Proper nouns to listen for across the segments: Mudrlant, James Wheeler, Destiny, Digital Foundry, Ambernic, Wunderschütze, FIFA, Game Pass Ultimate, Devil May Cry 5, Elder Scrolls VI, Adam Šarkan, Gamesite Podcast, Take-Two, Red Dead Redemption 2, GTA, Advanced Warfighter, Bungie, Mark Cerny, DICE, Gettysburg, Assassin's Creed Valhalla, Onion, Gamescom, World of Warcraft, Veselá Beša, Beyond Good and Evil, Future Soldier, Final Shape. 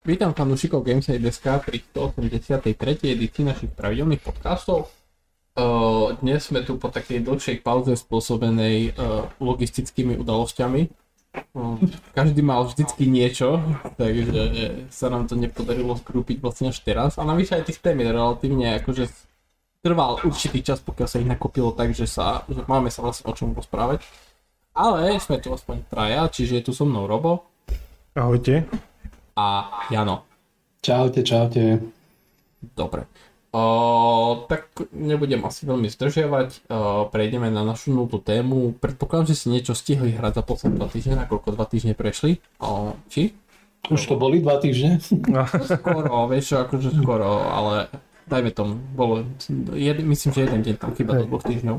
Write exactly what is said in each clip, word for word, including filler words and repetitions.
Vítam fanúšikov Gamesite Podcast pri stoosemdesiattri edícii našich pravidelných podcastov. Dnes sme tu po takej dlhšej pauze spôsobenej logistickými udalosťami. Každý mal vždycky niečo, takže sa nám to nepodarilo skrúpiť vlastne až teraz. A navyše aj tých tém je relatívne, akože trval určitý čas, pokiaľ sa ich nakopilo, takže sa, že máme sa vlastne o čom rozprávať. Ale sme tu aspoň traja, čiže je tu so mnou Robo. Ahojte. A Jano. Čaute, čaute. Dobre. O, tak nebudem asi veľmi zdržiavať, o, prejdeme na našu novú tému. Predpokladám, že si niečo stihli hrať za posledné dva týždne, nakoľko dva týždne prešli. O, či? Už to boli dva týždne? No, skoro, vieš, akože skoro, ale dajme tomu, bolo, jed, myslím, že jeden deň tam chyba do dvoch týždňov.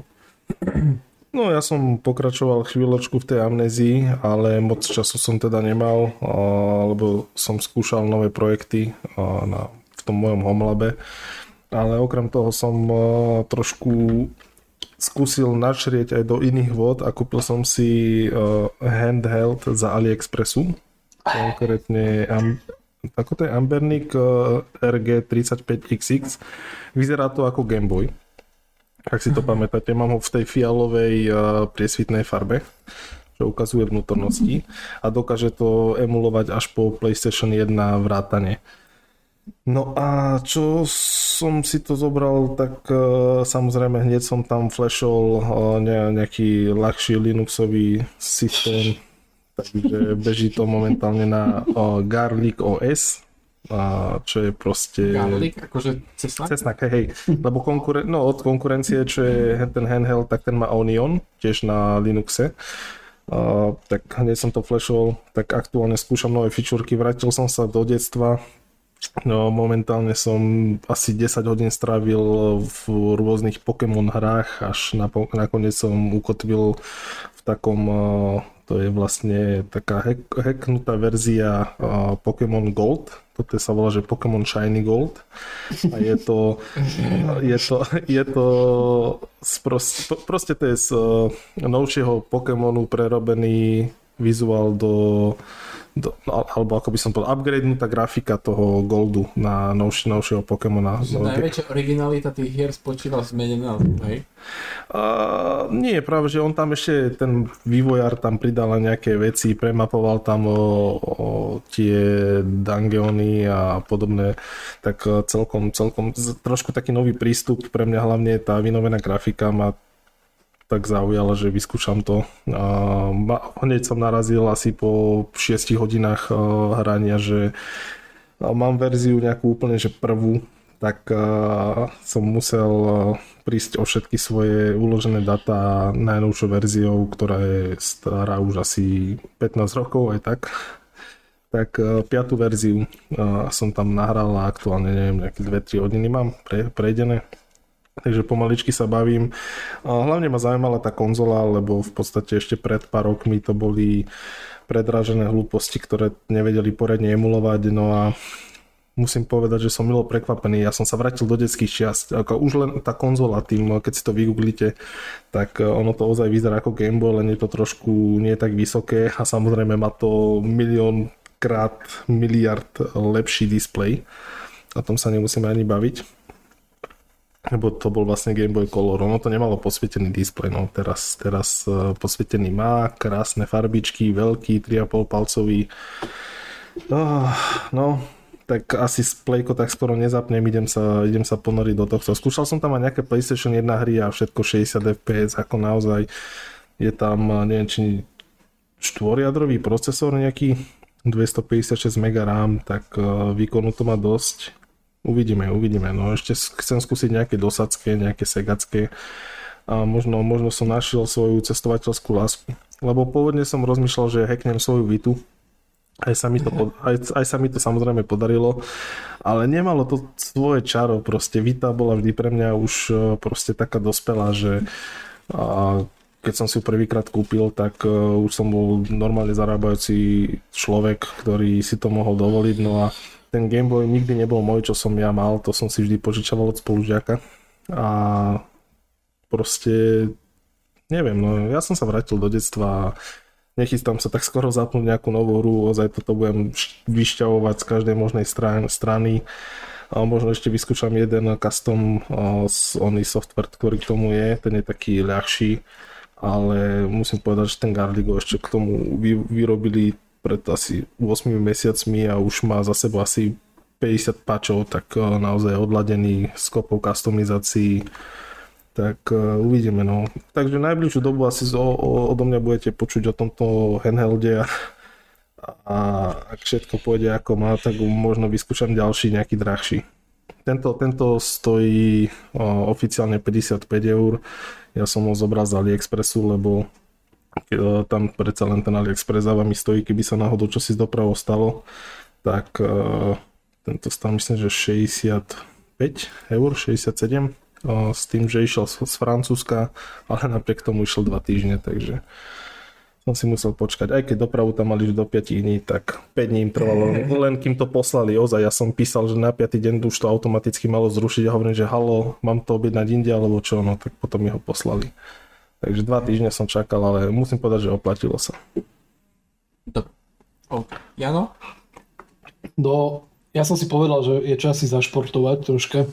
No ja som pokračoval chvíľočku v tej amnézii, ale moc času som teda nemal, lebo som skúšal nové projekty na, v tom mojom homelabe. Ale okrem toho som trošku skúsil načrieť aj do iných vôd a kúpil som si handheld z AliExpressu. Konkrétne ako to je Ambernic er gé tri päť iks iks. Vyzerá to ako Game Boy. Ak si to pamätáte, mám ho v tej fialovej uh, priesvitnej farbe, čo ukazuje vnútornosti a dokáže to emulovať až po PlayStation jeden vrátane. No a čo som si to zobral, tak uh, samozrejme hneď som tam flashol uh, ne, nejaký ľahší Linuxový systém, takže beží to momentálne na uh, Garlic ó es. A čo je proste... Garlic, akože cesnak? Cesnak, hej, hej. Lebo konkuren... no, od konkurencie, čo je ten handheld, tak ten má Onion, tiež na Linuxe. A, tak hneď som to flashoval, tak aktuálne skúšam nové fičúrky, vrátil som sa do detstva. No, momentálne som asi desať hodín strávil v rôznych Pokémon hrách, až nakoniec som ukotvil v takom, to je vlastne taká hacknutá verzia Pokémon Gold, toto sa volá, že Pokémon Shiny Gold a je to, je to, je to sprost, proste to je z novšieho Pokémonu prerobený vizuál do, do no, alebo ako by som povedal, upgradenutá grafika toho Goldu na novš, novšieho Pokémona. No, najväčšia originalita tých hier spočíva v zmene názvu, hej? Uh, nie, práve, že on tam ešte, ten vývojár tam pridal nejaké veci, premapoval tam o, o tie dungeony a podobné, tak celkom, celkom, trošku taký nový prístup, pre mňa hlavne tá vynovená grafika má tak zaujalo, že vyskúšam to. Hneď som narazil asi po šiestich hodinách hrania, že mám verziu nejakú úplne, že prvú, tak som musel prísť o všetky svoje uložené dáta najnovšou verziou, ktorá je stará už asi pätnásť rokov aj tak. Tak piatú verziu som tam nahral a aktuálne neviem, nejaké dve tri hodiny mám pre, prejdené. Takže pomaličky sa bavím. Hlavne ma zaujímala tá konzola, lebo v podstate ešte pred pár rokmi to boli predražené hlúposti, ktoré nevedeli poriadne emulovať. No a musím povedať, že som milo prekvapený. Ja som sa vrátil do detských čiast. Ako už len tá konzola tým, keď si to vygooglite, tak ono to ozaj vyzerá ako Game Boy, len je to trošku nie tak vysoké a samozrejme má to milión krát miliard lepší displej. O tom sa nemusíme ani baviť. Lebo to bol vlastne Game Boy Color, ono to nemalo posvietený displej, no teraz, teraz posvietený má, krásne farbičky, veľký, tri a pol palcový, oh, no, tak asi z plejko tak skoro nezapnem, idem sa, idem sa ponoriť do tohto. Skúšal som tam aj nejaké PlayStation jeden hry a všetko šesťdesiat ef pé es, ako naozaj je tam, neviem, či štvorjadrový procesor nejaký, dvestopäťdesiatšesť mega RAM, tak výkonu to má dosť. Uvidíme, uvidíme. No ešte chcem skúsiť nejaké dosadské, nejaké segacké a možno, možno som našiel svoju cestovateľskú lásku. Lebo pôvodne som rozmýšľal, že hacknem svoju Vitu. Aj sa mi to, pod, aj, aj sa mi to samozrejme podarilo, ale nemalo to svoje čaro. Proste Vita bola vždy pre mňa už proste taká dospelá, že a, keď som si ju prvýkrát kúpil, tak uh, už som bol normálne zarábajúci človek, ktorý si to mohol dovoliť. No a ten Game Boy nikdy nebol môj, čo som ja mal, to som si vždy požičaval od spolužiaka a proste neviem, no ja som sa vrátil do detstva a nechystám sa tak skoro zapnúť nejakú novú hru, ozaj toto budem vyšťavovať z každej možnej strany. A možno ešte vyskúšam jeden custom z Onion software, ktorý k tomu je, ten je taký ľahší, ale musím povedať, že ten Garlic ó es ešte k tomu vy, vyrobili pred asi ôsmimi mesiacmi a už má za sebou asi päťdesiat páčov, tak naozaj odladený s kopou customizácií. Tak uh, uvidíme, no. Takže najbližšiu dobu asi z, o, o, odo mňa budete počuť o tomto handhelde a, a ak všetko pôjde ako má, tak možno vyskúšam ďalší nejaký drahší. Tento, tento stojí uh, oficiálne päťdesiatpäť eur. Ja som ho zobral z AliExpressu, lebo uh, tam predsa len ten AliExpress a mi stojí, keby sa náhodou čosi z dopravou stalo, tak uh, tento stál myslím, že šesťdesiatpäť eur, šesťdesiatsedem. S tým, že išiel z Francúzska, ale napriek tomu išiel dva týždne, takže som si musel počkať. Aj keď dopravu tam mali do päť dní, tak päť dní im trvalo, len kým to poslali. Ozaj, ja som písal, že na piaty deň už to automaticky malo zrušiť a hovorím, že halo, mám to objednať inde alebo čo, no tak potom mi ho poslali. Takže dva týždne som čakal, ale musím povedať, že oplatilo sa. Do... O, Jano? No, ja som si povedal, že je čas si zašportovať troška.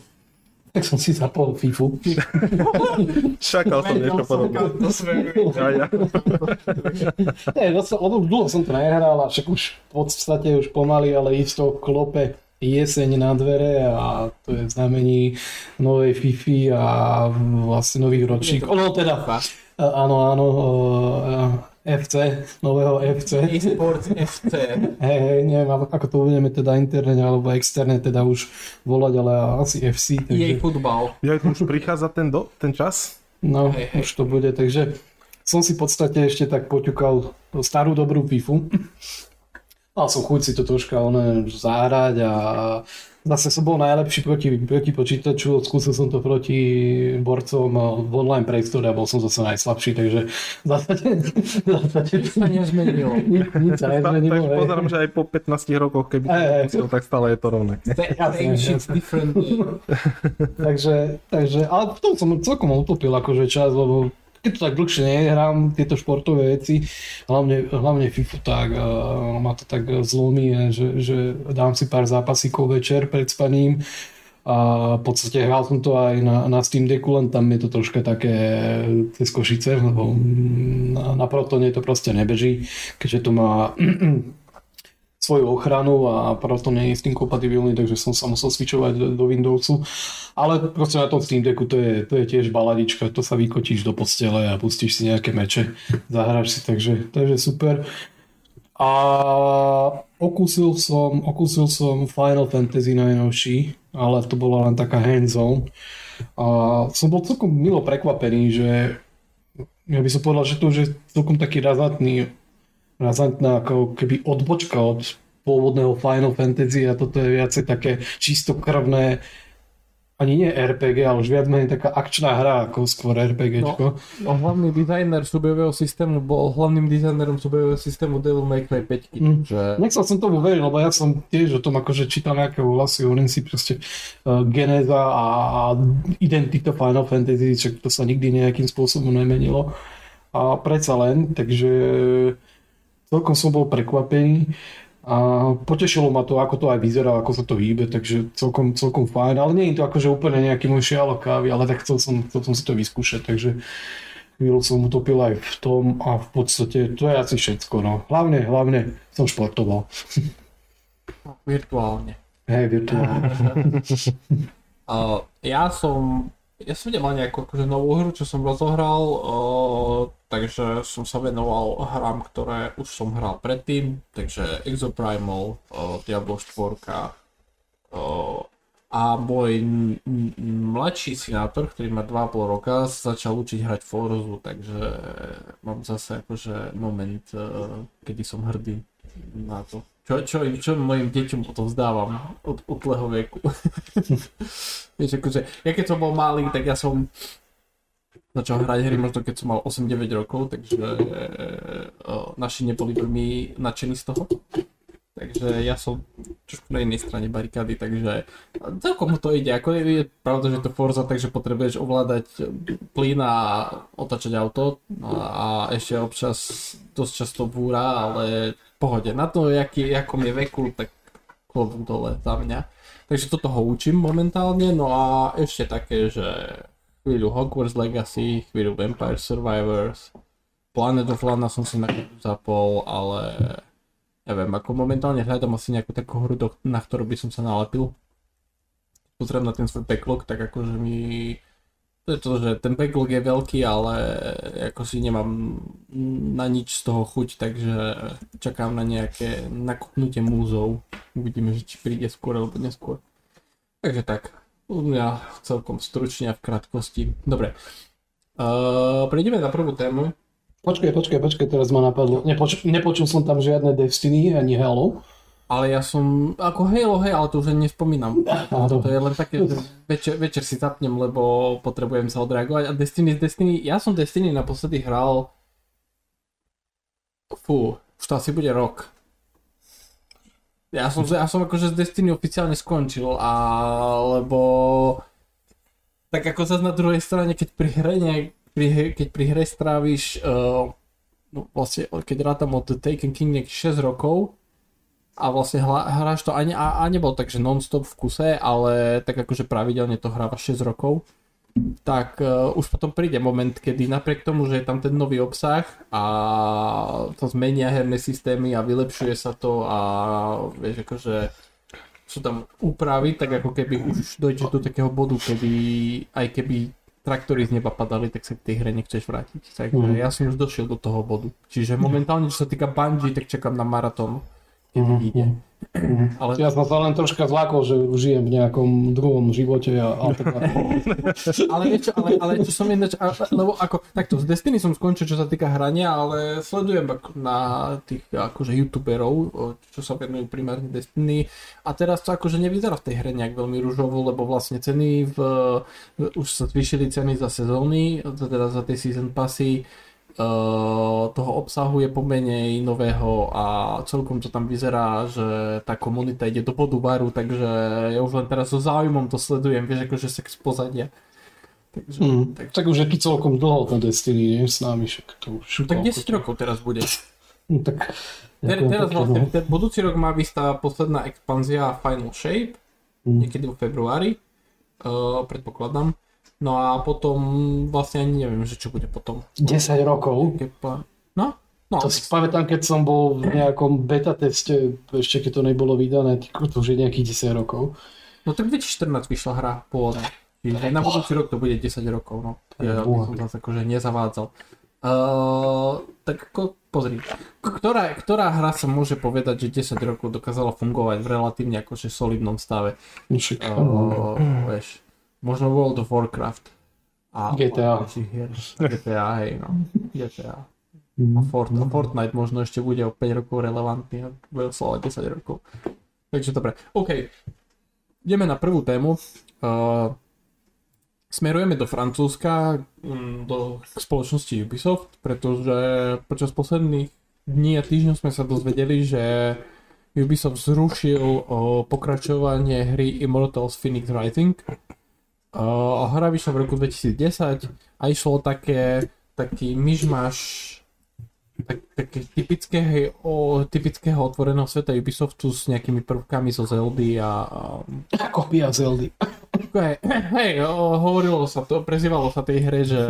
Tak som si zapol FIFU. Čakal som niečo podobné. Nie, dlho som to nehral a však už v podstate už pomaly, ale isto klope jeseň na dvere a to je znamení novej FIFI a vlastne nových ročník. Ono teda, áno, áno, ef cé, nového ef cé. eSports ef cé. Hej, hej, neviem, ako to budeme teda interne alebo externe teda už volať, ale asi ef cé. Takže... jej futbal. Ja už prichádza ten, do, ten čas? No, hej, hej. Už to bude, takže som si v podstate ešte tak poťukal starú dobrú pifu. Mal som chuť si to troška ono zahrať a zase som bol najlepší proti, proti počítaču, skúsil som to proti borcom v online priestore a bol som zase najslabší, takže zase nič sa nezmenilo. Nič sa nezmenilo. Takže pozerám, že aj po pätnástich rokoch, keby som tak stále je to rovné. Takže, takže, ale v tom som celkom utopil akože čas, lebo keď to tak dlhšie nehrám, tieto športové veci, hlavne, hlavne FIFU, tak uh, ma to tak zlomí, že, že dám si pár zápasíkov večer pred spaním a v podstate hral som to aj na, na Steam Decku, len tam je to troška také z košice, lebo na, na Protone to proste nebeží, keďže to má svoju ochranu a proto nie je s tým kompatibilný, takže som sa musel switchovať do Windowsu. Ale proste na tom Steam Decku to je, to je tiež baladička, to sa vykotíš do postele a pustíš si nejaké meče, zahráš si, takže, takže super. A okúsil som, okúsil som Final Fantasy najnovší, ale to bola len taká hands-on. A som bol celkom milo prekvapený, že ja by som povedal, že to už je celkom taký razantný razantná ako keby odbočka od pôvodného Final Fantasy a toto je viacej také čistokrvné, ani nie er pé gé, ale už viac menej taká akčná hra ako skôr RPGčko. No, hlavný dizajner súbojového systému bol hlavným dizajnerom súbojového systému Devil May Cry päť. Mm. Že... nechcel som tomu veriť, lebo ja som tiež o tom akože čítal nejaké hlasy, hovorím si proste uh, genéza a, a identita Final Fantasy, čo to sa nikdy nejakým spôsobom nemenilo. A predsa len, takže celkom som bol prekvapený a potešilo ma to, ako to aj vyzerá, ako sa to hýbe, takže celkom, celkom fajn, ale nie je to akože úplne nejaký môj šialok kávy, ale tak chcel som, chcel som si to vyskúšať, takže chvíľu som utopil aj v tom a v podstate to je asi všetko, no. Hlavne, hlavne som športoval. Virtuálne. Hej, virtuálne. uh, ja som... Ja som nemal nejakú akože novú hru, čo som rozohral, uh, takže som sa venoval hrám, ktoré už som hral predtým, takže Exoprimal, uh, Diablo štyri, uh, a môj n- n- mladší synátor, ktorý má dva a pol roka, začal učiť hrať Forzu, takže mám zase akože moment, uh, kedy som hrdý na to. Čo, čo, čo mojim deťom to vzdávam od útleho veku. Vieš, akože, ja keď som bol malý, tak ja som začal hrať hry možno keď som mal osem deväť rokov, takže e, e, naši neboli veľmi nadšení z toho. Takže ja som trošku na inej strane barikády, takže celkom to ide, ako je pravda, že je to Forza, takže potrebuješ ovládať plyn a otáčať auto a ešte občas dosť často búra, ale pohode, na to, jaký, jakom je veku, tak klobúk dole za mňa. Takže toto ho učím momentálne, no a ešte také, že chvíľu Hogwarts Legacy, chvíľu Vampire Survivors, Planet of Lana som si zapol, ale... Neviem, ako momentálne hľadám asi nejakú takú hru, na ktorú by som sa nalepil. Pozriem na ten svoj backlog, tak akože mi... To je to, že ten backlog je veľký, ale ako si nemám na nič z toho chuť, takže čakám na nejaké nakopnutie múzov. Uvidíme, že či príde skôr alebo neskôr. Takže tak, u mňa celkom stručne a v krátkosti. Dobre, uh, prejdeme na prvú tému. Počkaj, počkaj, počkaj, teraz ma napadlo. Nepoč- nepočul som tam žiadne Destiny ani Halo. Ale ja som, ako Halo, hej, ale to už ani nespomínam. No, to, to je len také, že večer, večer si zapnem, lebo potrebujem sa odreagovať. A Destiny, Destiny, ja som Destiny naposledy hral... Fú, už to asi bude rok. Ja som, ja som akože z Destiny oficiálne skončil, alebo... Tak ako zase na druhej strane, keď pri hre nejak... keď pri hre stráviš, uh, no vlastne keď rátam od Taken King nejakých šesť rokov a vlastne hla, hráš to ani, a, a nebol tak, že non-stop v kuse, ale tak akože pravidelne to hrávaš šesť rokov, tak uh, už potom príde moment, kedy napriek tomu, že je tam ten nový obsah a to zmenia herné systémy a vylepšuje sa to a vieš akože sú tam úpravy, tak ako keby už dojdeš do takého bodu, kedy aj keby traktory z neba padali, tak sa k tej hre nechceš vrátiť. Takže mm. ja som už došiel do toho bodu. Čiže momentálne, čo sa týka Bungie, tak čakám na maratón, keď vyjde. Mm. Ale... Ja som sa len troška zlákol, že žijem v nejakom druhom živote a, a tak ako... ale niečo, ale, ale čo som jednač... Lebo ako, takto, z Destiny som skončil, čo sa týka hrania, ale sledujem na tých akože youtuberov, čo sa venujú primárne Destiny. A teraz to akože nevyzerá v tej hre nejak veľmi ružovo, lebo vlastne ceny v... už sa zvýšili ceny za sezóny, teda za tie season passy. Uh, toho obsahu je pomenej nového a celkom to tam vyzerá, že tá komunita ide do bodu baru, takže ja už len teraz so záujmom to sledujem, vieš, akože sex pozadia. Takže, mm, tak... tak už je tu celkom dlho ten Destiny, nie? S námi však to už... Tak desať rokov teraz bude. No, tak... Ter, teraz vlastne, ter, budúci rok má byť tá posledná expanzia Final Shape, mm. niekedy v februári, uh, predpokladám. No a potom vlastne ani neviem, že čo bude potom. desať rokov? No? No. To si pamätám, keď som bol v nejakom beta teste, ešte keď to nebolo vydané, to už je nejakých desať rokov. No tak dvetisícštrnásť vyšla hra pôvodne. Čiže na budúci rok to bude desať rokov, no. Ja by som zase akože nezavádzal. Uh, tak ako, pozri, ktorá, ktorá hra sa môže povedať, že desať rokov dokázala fungovať v relatívne akože solidnom stave? Uh, vieš. Možno World of Warcraft a gé té á. gé té á, hej no, gé té á. A Fort, no. Fortnite možno ešte bude o päť rokov relevantný, bude slova desať rokov. Takže dobre, OK. Ideme na prvú tému. Uh, smerujeme do Francúzska, do spoločnosti Ubisoft, pretože počas posledných dní a týždňov sme sa dozvedeli, že Ubisoft zrušil uh, pokračovanie hry Immortals Fenyx Rising. Uh, hra vyšla v roku dvetisícdesať a išlo také, taký myšmaš tak, také typického, o, typického otvoreného sveta Ubisoftu s nejakými prvkami zo Zeldy a... a kopia Zeldy. Hej, hej, hovorilo sa to, prezývalo sa tej hre, že,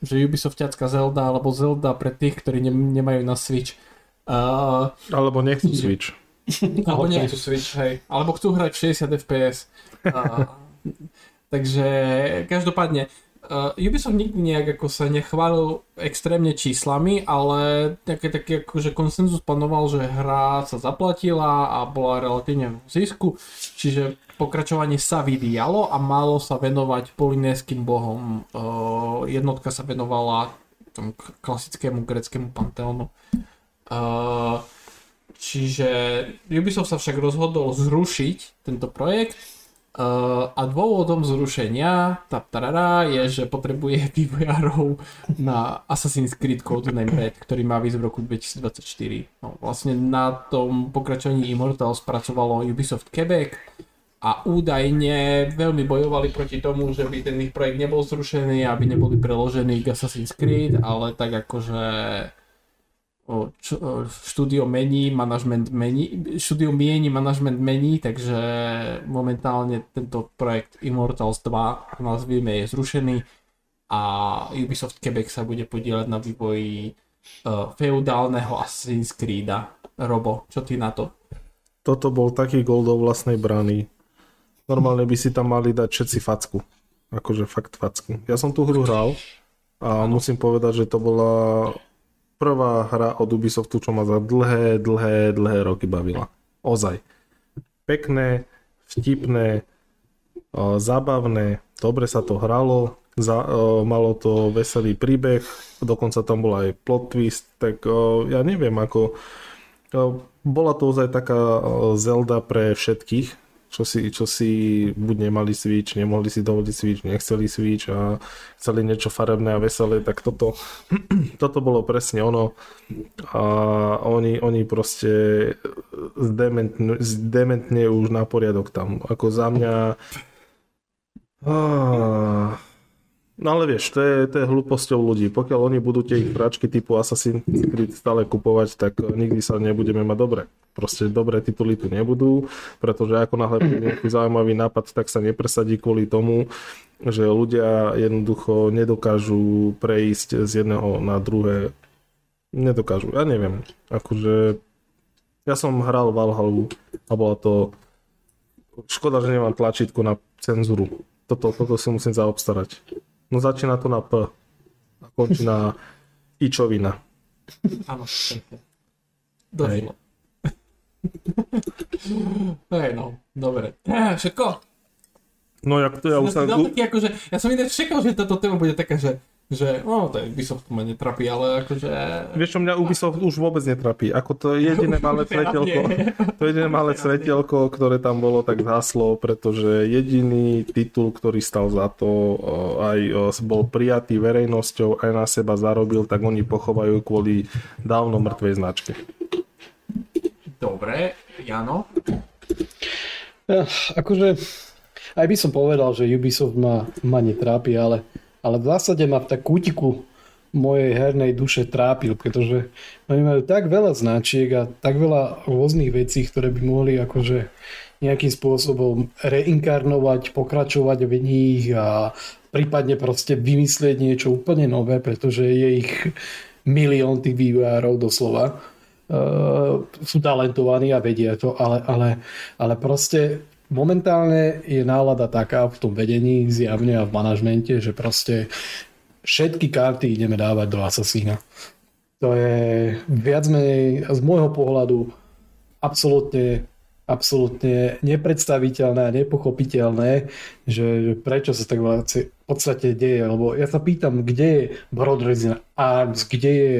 že Ubisoftiacká Zelda alebo Zelda pre tých, ktorí ne, nemajú na Switch. Uh, alebo nechcú Switch. Alebo nechcú Switch, hej. Alebo chcú hrať šesťdesiat ef pé es. Uh, Takže každopádne, uh, Ubisoft nikdy nejak ako sa nechválil extrémne číslami, ale taký, taký akože konsenzus panoval, že hra sa zaplatila a bola relatívne v zisku, čiže pokračovanie sa vyvíjalo a malo sa venovať polynéskym bohom. Uh, jednotka sa venovala tomu klasickému gréckemu panteónu. Uh, čiže Ubisoft sa však rozhodol zrušiť tento projekt Uh, a dôvodom zrušenia tarara, je, že potrebuje vývojárov na Assassin's Creed Codename Red, ktorý má výsť v roku dvetisícdvadsaťštyri. No, vlastne na tom pokračovaní Immortals pracovalo Ubisoft Quebec a údajne veľmi bojovali proti tomu, že by ten ich projekt nebol zrušený, aby neboli preložení k Assassin's Creed, ale tak akože o, čo, o, štúdio mení, manažment mení, štúdio mieni, manažment mení, takže momentálne tento projekt Immortals dva, nazvime, je zrušený a Ubisoft Quebec sa bude podieľať na vývoji uh, feudálneho Assassin's Creeda. Robo, čo ty na to? Toto bol taký gól do vlastnej brany. Normálne by si tam mali dať všetci facku. Akože fakt facku. Ja som tú hru hral a ano. Musím povedať, že to bola prvá hra od Ubisoftu, čo ma za dlhé, dlhé, dlhé roky bavila. Ozaj. Pekné, vtipné, o, zábavné, dobre sa to hralo, za, o, malo to veselý príbeh, dokonca tam bol aj plot twist, tak o, ja neviem, ako o, bola to ozaj taká o, Zelda pre všetkých, čo si, čo si buď nemali Switch, nemohli si dovoliť Switch, nechceli Switch a chceli niečo farebné a veselé, tak toto, toto bolo presne ono. A oni, oni proste zdementne, zdementne už na poriadok tam. Ako za mňa... A... No ale vieš, to je, to je hlúposťou ľudí. Pokiaľ oni budú tie ich hračky typu Assassin's Creed stále kupovať, tak nikdy sa nebudeme mať dobre. Proste dobré tituly tu nebudú, pretože ako náhle nejaký zaujímavý nápad, tak sa nepresadí kvôli tomu, že ľudia jednoducho nedokážu prejsť z jedného na druhé. Nedokážu, ja neviem. Akože ja som hral Valhalu a bola to... Škoda, že nemám tlačítko na cenzuru. Toto, toto si musím zaobstarať. No začína to na P a končí na Ičovina. Áno. Došlo. Hej no, dobre. Všetko? No jak to ja už som... Akože, ja som iné čekal, že táto téma bude taká, že, že no to je Ubisoft ma netrapí, ale akože... Vieš čo, mňa Ubisoft už vôbec netrapí. Ako to jediné malé svetelko, to jediné malé svetelko, ktoré tam bolo, tak zhaslo, pretože jediný titul, ktorý stal za to, aj bol prijatý verejnosťou, aj na seba zarobil, tak oni pochovajú kvôli dávno mŕtvej značke. Dobre, Jano? Ja, akože, aj by som povedal, že Ubisoft ma, ma netrápi, ale, ale v zásade ma v tak kútiku mojej hernej duše trápil, pretože oni majú tak veľa značiek a tak veľa rôznych vecí, ktoré by mohli akože nejakým spôsobom reinkarnovať, pokračovať v nich a prípadne proste vymyslieť niečo úplne nové, pretože je ich milión tých vývojárov doslova. Uh, sú talentovaní a vedia to, ale, ale, ale proste momentálne je nálada taká v tom vedení zjavne a v manažmente, že proste všetky karty ideme dávať do Assassina. To je viac menej z môjho pohľadu absolútne, absolútne nepredstaviteľné a nepochopiteľné, že prečo sa tak v podstate deje, lebo ja sa pýtam, kde je Brothers in Arms, kde je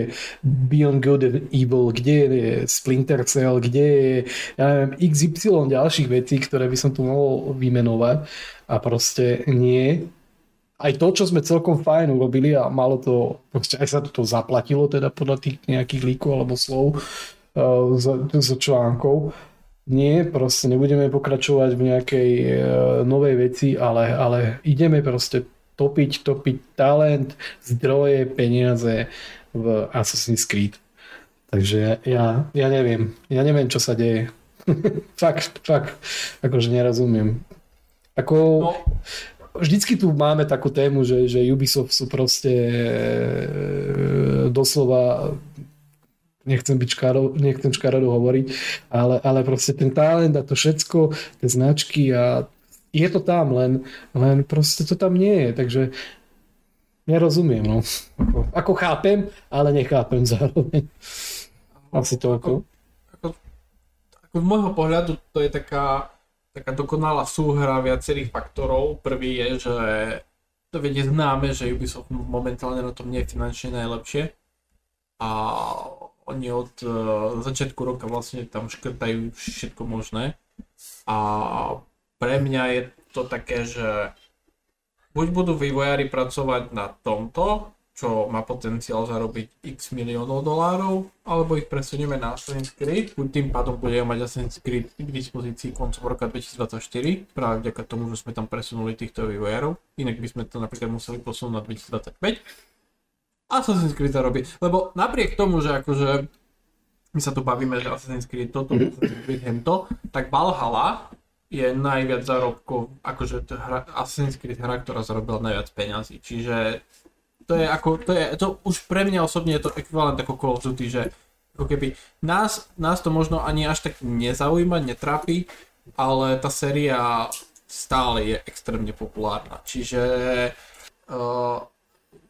Beyond Good and Evil, kde je Splinter Cell, kde je, ja neviem, iks ypsilon ďalších vecí, ktoré by som tu mohol vymenovať a proste nie. Aj to, čo sme celkom fajn urobili a malo to, proste aj sa to zaplatilo teda podľa tých nejakých líkov alebo slov uh, zo článkov. Nie, proste nebudeme pokračovať v nejakej e, novej veci, ale, ale ideme proste topiť, topiť talent, zdroje, peniaze v Assassin's Creed. Takže ja, ja neviem, ja neviem, čo sa deje. fakt, fakt, akože nerozumiem. Ako... No. Vždycky tu máme takú tému, že, že Ubisoft sú proste e, doslova... Nechcem byť škáro, nechcem škáro hovoriť, ale, ale proste ten talent a to všetko, tie značky a je to tam, len, len proste to tam nie je, takže nerozumiem, no. Ako, ako chápem, ale nechápem zároveň. Asi to ako... Ako, ako z môjho pohľadu to je taká, taká dokonalá súhra viacerých faktorov. Prvý je, že to vedie známe, že Ubisoft momentálne na tom nie je finančne najlepšie. A oni od uh, začiatku roka vlastne tam škrtajú všetko možné a pre mňa je to také, že buď budú vývojári pracovať na tomto, čo má potenciál zarobiť x miliónov dolárov, alebo ich presunieme na Assassin's Creed, tým pádom budeme mať Assassin's Creed k dispozícii koncom roka dvetisícdvadsaťštyri, práve vďaka tomu, že sme tam presunuli týchto vývojárov, inak by sme to napríklad museli posunúť na dvetisícdvadsaťpäť. Assassin's Creed zarobí, lebo napriek tomu, že akože my sa tu bavíme, že Assassin's Creed toto, Assassin's Creed hento, tak Valhalla je najviac zárobkov, akože hra, Assassin's Creed hra, ktorá zarobila najviac peňazí, čiže to je ako, to je, to už pre mňa osobne je to ekvivalent ako Call of Duty, že ako keby nás, nás to možno ani až tak nezaujíma, netrápi, ale tá séria stále je extrémne populárna, čiže uh,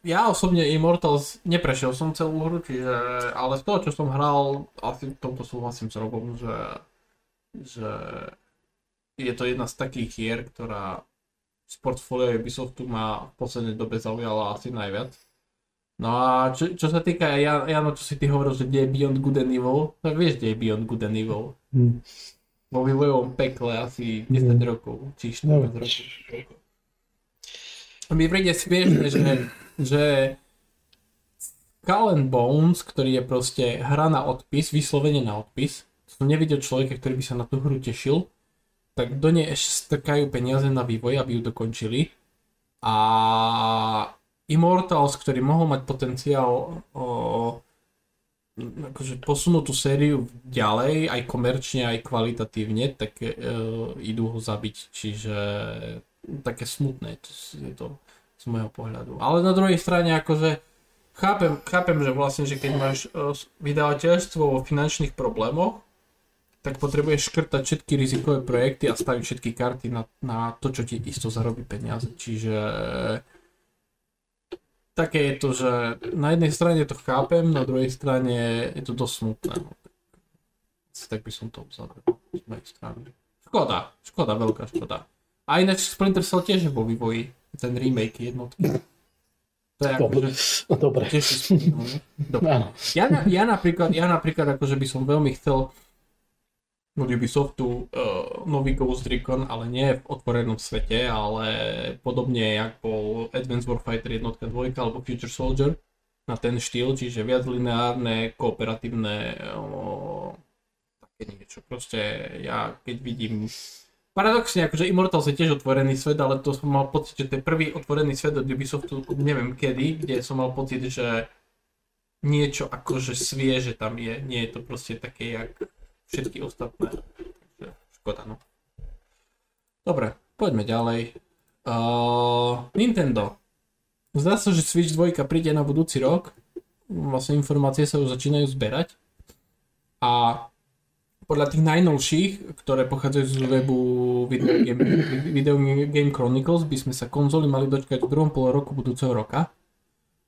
ja osobne Immortals, neprešiel som celú hru, čiže, ale z toho, čo som hral, asi v tomto súhlasím s Robom, že, že je to jedna z takých hier, ktorá z portfólia Ubisoftu ma v poslednej dobe zaujala asi najviac. No a čo, čo sa týka, ja, Jano, čo si ty hovoril, že kde je Beyond Good and Evil, tak vieš, kde je Beyond Good and Evil. Hmm. Vo vývojovom pekle asi desať hmm. rokov, či štrnásť no. rokov. Mi príde smiešne, že, že Skull and Bones, ktorý je proste hra na odpis, vyslovene na odpis, som nevidel človeka, ktorý by sa na tú hru tešil, tak do nej ešte strkajú peniaze na vývoj, aby ju dokončili. A Immortals, ktorý mohol mať potenciál o, akože posunúť tú sériu ďalej, aj komerčne, aj kvalitatívne, tak e, idú ho zabiť. Čiže také smutné to je to z môjho pohľadu. Ale na druhej strane akože chápem, chápem že vlastne, že keď máš vydavateľstvo vo finančných problémoch, tak potrebuješ škrtať všetky rizikové projekty a staviť všetky karty na, na to, čo ti isto zarobí peniaze. Čiže také je to, že na jednej strane to chápem, na druhej strane je to dosť smutné. Tak by som to obzadal z mojej strany. Škoda, škoda, veľká škoda. A ináč Splinter Cell tiež je vo vývoji, ten remake jednotky. To je dobre. Akože, dobre. Tiež dobre. Ja, ja napríklad, ja napríklad akože by som veľmi chcel od Ubisoftu uh, nový Ghost Recon, ale nie v otvorenom svete, ale podobne jak bol Advanced Warfighter jedna dva alebo Future Soldier na ten štýl, čiže viac lineárne, kooperatívne uh, také niečo. Proste ja keď vidím paradoxne, akože Immortals je tiež otvorený svet, ale to som mal pocit, že to je prvý otvorený svet od Ubisoftu, neviem kedy, kde som mal pocit, že niečo akože svieže tam je, nie je to proste také jak všetky ostatné. Škoda, no. Dobre, poďme ďalej. Uh, Nintendo. Zdá sa, že Switch dva príde na budúci rok. Vlastne informácie sa už začínajú zberať. A podľa tých najnovších, ktoré pochádzajú z webu Video Game, Video Game Chronicles, by sme sa konzoly mali dočkať v druhom pol roku budúceho roka.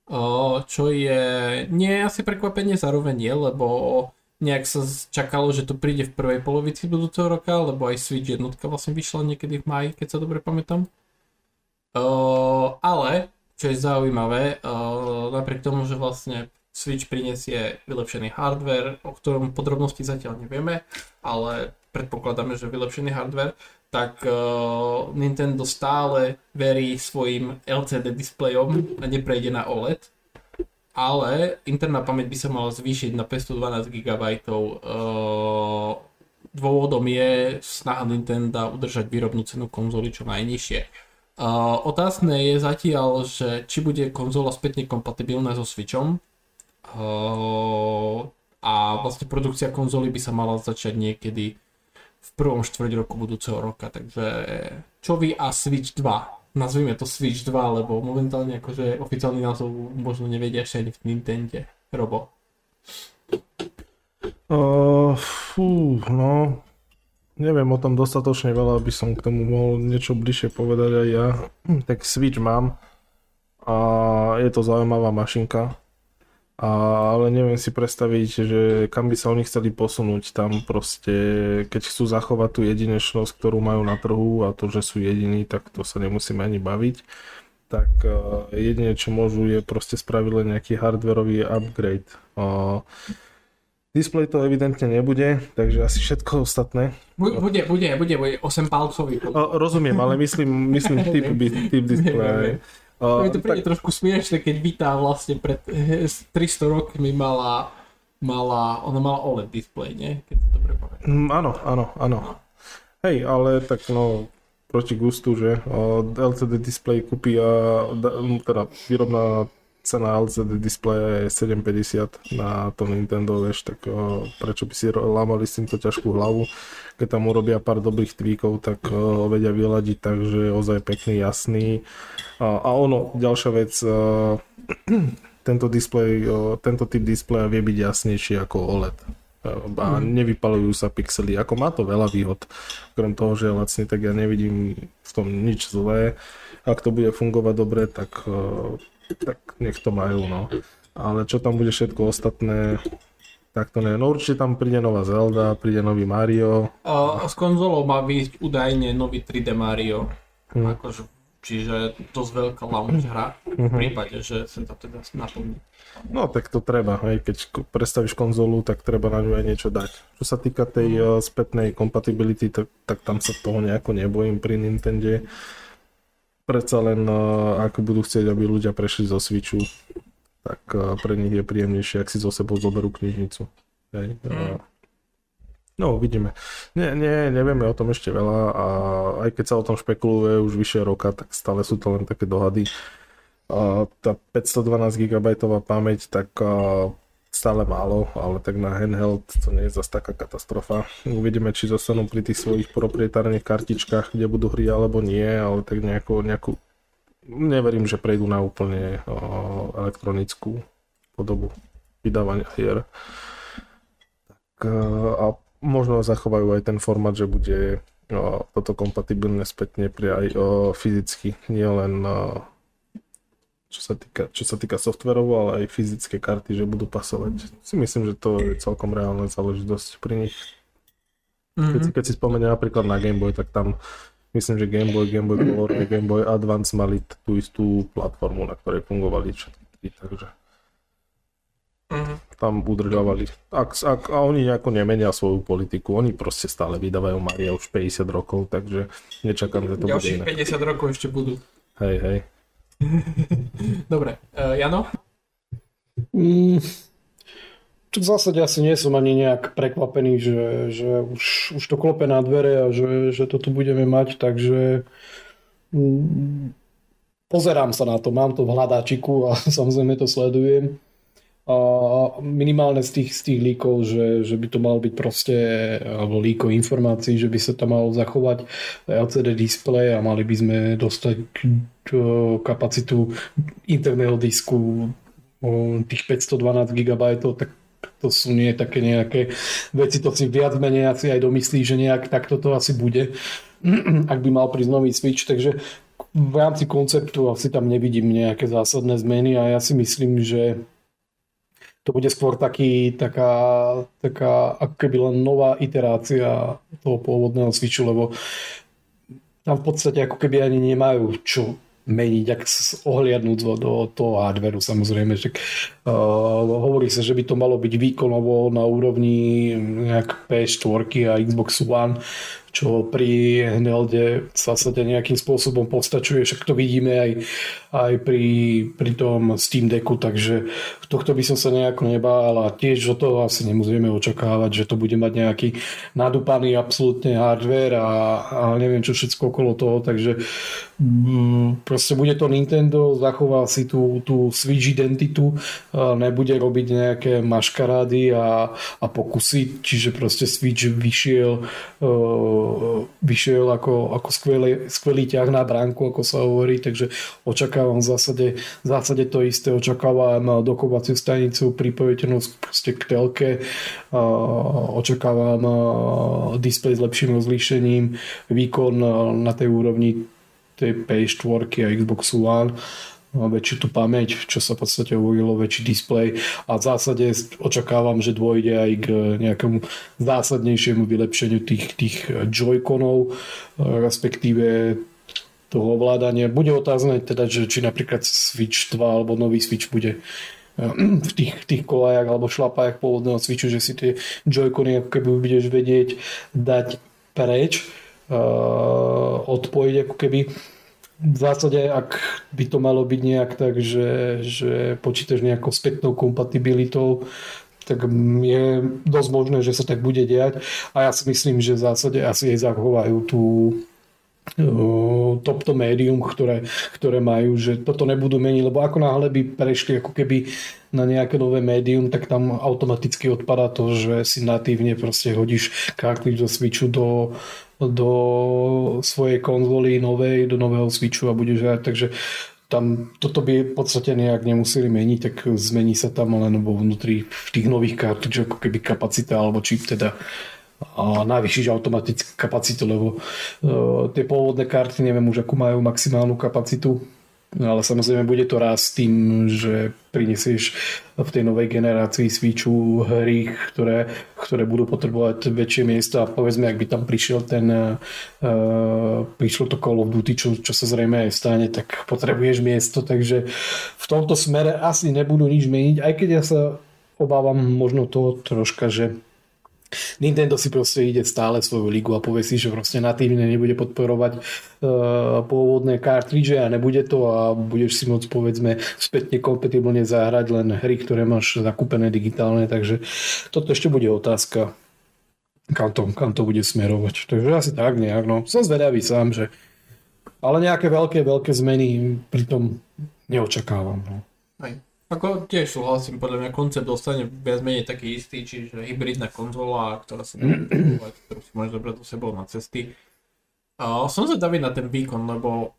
Uh, čo je nie asi prekvapenie, zároveň nie, lebo nejak sa čakalo, že to príde v prvej polovici budúceho roka, lebo aj Switch jednotka vlastne vyšla niekedy v máji, keď sa dobre pamätám. Uh, ale, čo je zaujímavé, uh, napriek tomu, že vlastne Switch prinesie vylepšený hardware, o ktorom podrobnosti zatiaľ nevieme, ale predpokladáme, že vylepšený hardware, tak uh, Nintendo stále verí svojim el cé dé displejom a neprejde na ó el é dé. Ale interná pamäť by sa mala zvýšiť na päťstodvanásť gigabajtov. Dôvodom je snaha Nintendo udržať výrobnú cenu konzoly čo najnižšie. Otázne je zatiaľ, že či bude konzola spätne kompatibilná so Switchom. A vlastne produkcia konzoly by sa mala začať niekedy v prvom štvrť roku budúceho roka. Takže čo vy a Switch dva? Nazvime to Switch dva, lebo momentálne akože oficiálny názov možno nevedia ešte ani v Nintende. Robo. Uh, fú, no. Neviem o tom dostatočne veľa, aby som k tomu mohol niečo bližšie povedať aj ja. Tak Switch mám. A je to zaujímavá mašinka. A, ale neviem si predstaviť, že kam by sa oni chceli posunúť. Tam proste, keď chcú zachovať tú jedinečnosť, ktorú majú na trhu a to, že sú jediní, tak to sa nemusíme ani baviť. Tak uh, jedine, čo môžu, je proste spraviť len nejaký hardwareový upgrade. Uh, Display to evidentne nebude, takže asi všetko ostatné. Bude, bude, bude, bude osempalcový. Rozumiem, ale myslím, myslím typ, typ displeja. To to príde tak... trošku smiešne, keď Vita vlastne pred tristo rokmi mala, mala, ona mala ó el é dé display, nie? Keď to dobre povedal. Mm, áno, áno, áno. Hej, ale tak no, proti gustu, že el cé dé display kúpi a teda výrobná cena el cé dé displeja je sedem päťdesiat na tom Nintendo, vieš, tak o, prečo by si lámali s týmto ťažkú hlavu, keď tam urobia pár dobrých tweakov, tak o, vedia vyladiť, takže je ozaj pekný, jasný. A, a ono, ďalšia vec, o, tento displej, o, tento typ displeja vie byť jasnejší ako ó el é dé a nevypalujú sa pixely, ako má to veľa výhod, okrem toho, že je lacný, tak ja nevidím v tom nič zlé, ak to bude fungovať dobre, tak o, tak nech to majú, no. Ale čo tam bude všetko ostatné, tak to neviem. No určite tam príde nová Zelda, príde nový Mario. A s konzolou má výjsť údajne nový tri dé Mario. Mm. Akože, čiže dosť veľká launch hra, v prípade, že sa to teda naplní. No tak to treba, hej. Keď predstavíš konzolu, tak treba na ňu aj niečo dať. Čo sa týka tej spätnej kompatibility, tak, tak tam sa toho nejako nebojím pri Nintende. Predsa len, ako budú chcieť, aby ľudia prešli zo Switchu, tak pre nich je príjemnejšie, ak si zo sebou zoberú knižnicu. Hej. No, uvidíme. Nie, nie, nevieme o tom ešte veľa a aj keď sa o tom špekuluje už vyššie roka, tak stále sú to len také dohady. A tá päťstodvanásť gigabajtov pamäť, tak stále málo, ale tak na handheld to nie je zase taká katastrofa. Uvidíme, či zostanú pri tých svojich proprietárnych kartičkách, kde budú hry alebo nie, ale tak nejakú, nejakú... neverím, že prejdú na úplne o, elektronickú podobu vydávania hier. Tak, a možno zachovajú aj ten formát, že bude o, toto kompatibilné spätne pri aj o, fyzicky, nie len o, čo sa týka, čo sa týka softverov, ale aj fyzické karty, že budú pasovať. Si myslím, že to je celkom reálna záležitosť pri nich. Mm-hmm. Keď, keď si spomenie napríklad na Game Boy, tak tam myslím, že Game Boy, Game Boy Color a Game Boy Advance mali tú istú platformu, na ktorej fungovali všetky, takže mm-hmm. tam udržavali. Ak, ak, a oni nejako nemenia svoju politiku, oni proste stále vydávajú Mario už päťdesiat rokov, takže nečakám, že to ďalších bude inak. päťdesiat rokov ešte budú. Hej, hej. Dobre, uh, Jano? Mm, v zásade asi nie som ani nejak prekvapený, že, že už, už to klope na dvere a že, že to tu budeme mať, takže mm, pozerám sa na to, mám to v hľadáčiku a samozrejme to sledujem. A minimálne z tých, z tých líkov, že, že by to mal byť proste, alebo líko informácií, že by sa tam malo zachovať el cé dé display a mali by sme dostať kapacitu interného disku tých päťstodvanásť gigabajtov, tak to sú nie také nejaké veci, to si viac menej asi aj domyslí, že nejak takto to asi bude, ak by mal prísť nový Switch, takže v rámci konceptu asi tam nevidím nejaké zásadné zmeny a ja si myslím, že to bude skôr taký, taká, taká ako keby len nová iterácia toho pôvodného Switchu, lebo tam v podstate ako keby ani nemajú čo meniť, ak ohliadnúť do toho hardwareu samozrejme. Že, uh, hovorí sa, že by to malo byť výkonovo na úrovni nejak pé es štyri a Xbox One, čo pri handhelde sa sa nejakým spôsobom postačuje, však to vidíme aj, aj pri, pri tom Steam Decku, takže tohto by som sa nejako nebál a tiež od toho asi nemusíme očakávať, že to bude mať nejaký nadúpaný absolútne hardware a, a neviem čo všetko okolo toho, takže mm, proste bude to Nintendo, zachová si tú, tú Switch identitu, nebude robiť nejaké maškarády a, a pokusy, čiže proste Switch vyšiel vyšiel ako, ako skvelý, skvelý ťah na bránku, ako sa hovorí, takže očakávam v zásade, v zásade to isté, očakávam dokovaciu stanicu, pripojiteľnosť proste k telke, očakávam displej s lepším rozlíšením, výkon na tej úrovni tej pé es štyri a Xbox One, väčšiu tú pamäť, čo sa v podstate hovorilo, väčší displej a v zásade očakávam, že dôjde aj k nejakému zásadnejšiemu vylepšeniu tých, tých joyconov, respektíve toho ovládania. Bude otázne teda, že či napríklad Switch dva alebo nový Switch bude v tých, tých kolajach alebo šlapajach pôvodného Switchu, že si tie Joy-Cony ako keby budeš vedieť dať preč, uh, odpojiť ako keby. V zásade, ak by to malo byť nejak tak, že, že počítaš nejakou spätnou kompatibilitou, tak je dosť možné, že sa tak bude diať. A ja si myslím, že v zásade asi aj zachovajú tú topto médium, ktoré, ktoré majú, že toto nebudú meniť, lebo ako náhle by prešli ako keby na nejaké nové médium, tak tam automaticky odpadá to, že si natívne proste hodíš kartridž do Switchu do, do svojej konzoly novej, do nového Switchu a budeš hrať, takže tam toto by v podstate nejak nemuseli meniť, tak zmení sa tam len vnútri v tých nových kartridžoch ako keby kapacita alebo čip teda a navýšiš automaticky kapacitu, lebo uh, tie pôvodné karty neviem už akú majú maximálnu kapacitu, ale samozrejme bude to raz tým, že prinesieš v tej novej generácii Switchu hry, ktoré, ktoré budú potrebovať väčšie miesto a povedzme, ak by tam prišiel ten uh, prišlo to Call of Duty, čo, čo sa zrejme aj stane, tak potrebuješ miesto, takže v tomto smere asi nebudú nič meniť, aj keď ja sa obávam možno toho troška, že Nintendo si proste ide stále svoju ligu a povie si, že proste natívne nebude podporovať e, pôvodné kartridže a nebude to a budeš si môcť povedzme spätne kompatibilne zahrať len hry, ktoré máš zakúpené digitálne, takže toto ešte bude otázka, kam to, kam to bude smerovať, takže asi tak nejak, no som zvedavý sám, že ale nejaké veľké, veľké zmeny pri tom neočakávam, no. Aj. Ako tiež súhlasím, podľa mňa koncept dostane viac menej taký istý, čiže hybridná konzola, ktorá sa dá kupovať, ktorú si môžeš dobrať do sebou na cesty. Uh, som zvedavý na ten výkon, lebo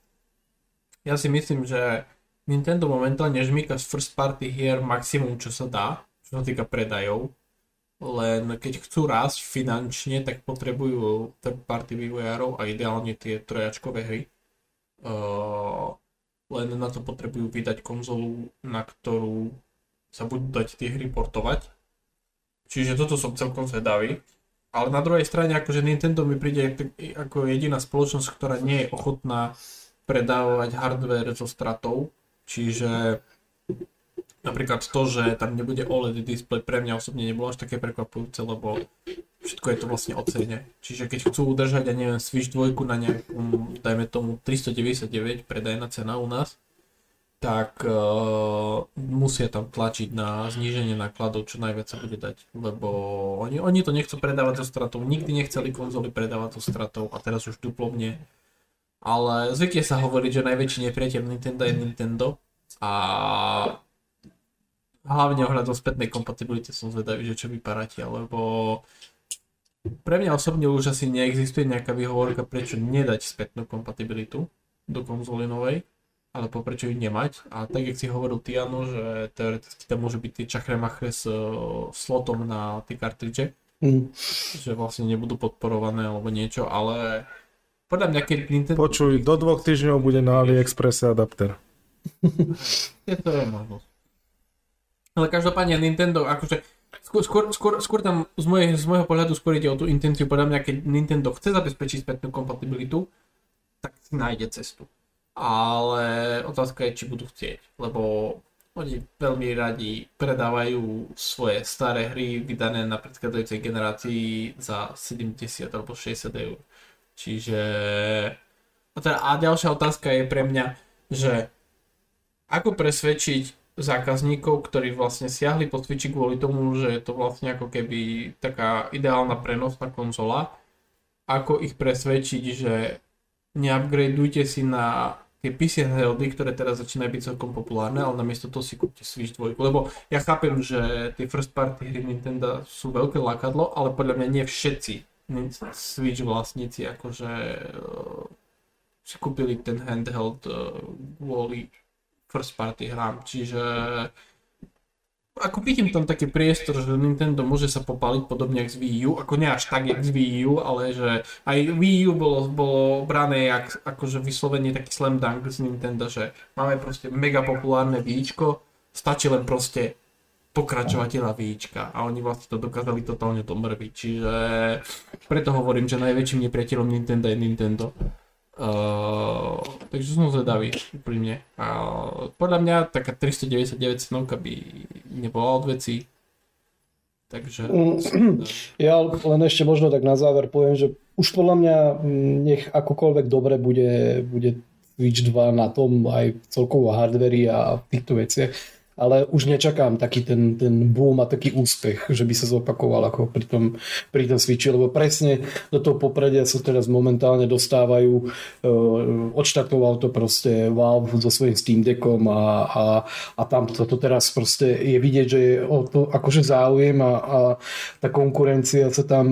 ja si myslím, že Nintendo momentálne žmýka z first party hier maximum, čo sa dá, čo sa týka predajov. Len keď chcú rásť finančne, tak potrebujú third party vývojárov a ideálne tie trojačkové hry. Uh, len na to potrebujú vydať konzolu, na ktorú sa budú dať tie hry portovať. Čiže toto som celkom zvedavý. Ale na druhej strane, akože Nintendo mi príde ako jediná spoločnosť, ktorá nie je ochotná predávať hardware so stratou. Čiže napríklad to, že tam nebude ó el é dé display, pre mňa osobne nebolo až také prekvapujúce, lebo všetko je to vlastne o cene. Čiže keď chcú udržať, ja neviem, Switch dva na nejakom, dajme tomu tristodeväťdesiatdeväť predajná cena u nás, tak uh, musia tam tlačiť na zníženie nákladov, čo najviac sa bude dať, lebo oni, oni to nechcú predávať so stratou, nikdy nechceli konzoly predávať so stratou a teraz už duplovne. Ale zvykne sa hovoriť, že najväčší nepriateľ Nintendo je Nintendo a hlavne ohľadom spätnej kompatibility som zvedavý, že čo vyparáte, lebo pre mňa osobne už asi neexistuje nejaká výhovorka, prečo nedať spätnú kompatibilitu do konzoly novej, ale prečo ju nemať. A tak, jak si hovoril Tiano, že teoreticky tam môžu byť tie čachremachre s uh, slotom na tie kartridže, mm. že vlastne nebudú podporované alebo niečo, ale podľa mňa, keď Nintendo... Počuj, do dvoch týždňov bude na AliExpresse adapter. Je to je možnosť. Ale každopádne Nintendo, akože skôr, skôr, skôr, skôr tam z, moje, z môjho pohľadu skôr ide o tú intenciu, podľa mňa, keď Nintendo chce zabezpečiť spätnú kompatibilitu, tak si nájde cestu. Ale otázka je, či budú chcieť, lebo oni veľmi radi predávajú svoje staré hry vydané na predchádzajúcej generácii za sedemdesiat alebo šesťdesiat eur. Čiže... A, teda, a ďalšia otázka je pre mňa, že ako presvedčiť zákazníkov, ktorí vlastne siahli po Switchi kvôli tomu, že je to vlastne ako keby taká ideálna prenosná konzola, ako ich presvedčiť, že neupgradeujte si na tie pé cé handheldy, ktoré teraz začínajú byť celkom populárne, ale namiesto toho si kúpte Switch dva. Lebo ja chápem, že tie first party hry Nintendo sú veľké lákadlo, ale podľa mňa nie všetci Switch vlastníci akože si kúpili ten handheld kvôli first party hrám, čiže ako vidím tam taký priestor, že Nintendo môže sa popáliť podobne jak z Wii U, ako nie až tak jak z Wii U, ale že aj Wii U bolo, bolo brané jak, akože vyslovene taký slam dunk z Nintendo, že máme proste mega populárne Wiičko, stačí len proste pokračovateľa Wiička a oni vlastne to dokázali totálne domrviť, čiže preto hovorím, že najväčším nepriateľom Nintendo je Nintendo. Uh, takže som zvedavý pri mne. Uh, podľa mňa taká tristodeväťdesiatdeväť cenovka by nebola od veci. Takže... Ja len ešte možno tak na záver poviem, že už podľa mňa nech akokoľvek dobre bude, bude Switch dva na tom aj celkovo hardveri a týchto veciach. Ale už nečakám taký ten, ten boom a taký úspech, že by sa zopakoval ako pri tom, pri tom Switchi, lebo presne do toho popredia sa teraz momentálne dostávajú, odštartoval to proste Valve so svojím Steam Deckom a, a, a tam to, to teraz proste je vidieť, že je o to akože záujem a, a tá konkurencia sa tam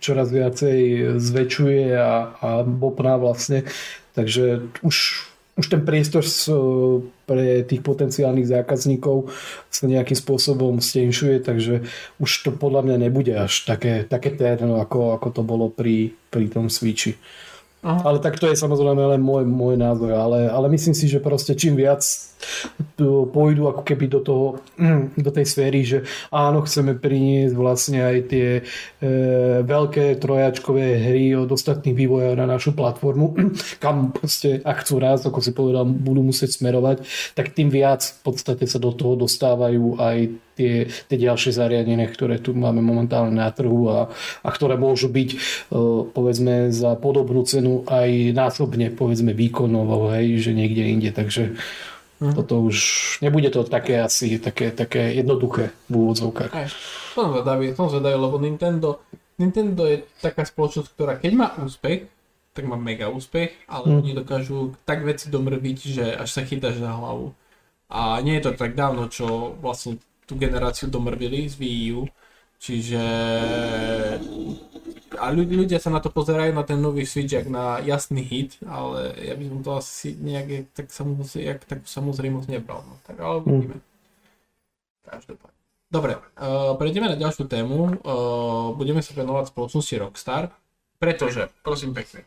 čoraz viacej zväčšuje a, a bopná vlastne, takže už Už ten priestor pre tých potenciálnych zákazníkov sa nejakým spôsobom stenšuje, takže už to podľa mňa nebude až také, také terno, ako, ako to bolo pri, pri tom Switchi. Aha. Ale tak to je samozrejme len môj, môj názor, ale, ale myslím si, že proste čím viac pôjdu ako keby do toho, do tej sféry, že áno, chceme priniesť vlastne aj tie e, veľké trojačkové hry od ostatných vývojov na našu platformu, kam proste, ak chcú raz, ako si povedal, budú musieť smerovať, tak tým viac v podstate sa do toho dostávajú aj tie, tie ďalšie zariadenia, ktoré tu máme momentálne na trhu a, a ktoré môžu byť e, povedzme za podobnú cenu aj násobne povedzme výkonovo, hej, že niekde inde, takže toto už nebude to také asi také, také jednoduché v úvodzovkách. Aj, som zvedavý, som zvedavý, lebo Nintendo, Nintendo je taká spoločnosť, ktorá keď má úspech, tak má mega úspech, ale mm. oni dokážu tak veci domrviť, že až sa chytáš na hlavu. A nie je to tak dávno, čo vlastne tú generáciu domrvili z Wii U, čiže... A ľudia sa na to pozerajú, na ten nový Switch, jak na jasný hit, ale ja by som to asi nejak tak samozrejmosť tak samozrejmosť nebral. No, tak, ale uvidíme. Každopádne. Dobre, uh, prejdeme na ďalšiu tému. Uh, budeme sa venovať spoločnosti Rockstar, pretože, prosím pekne,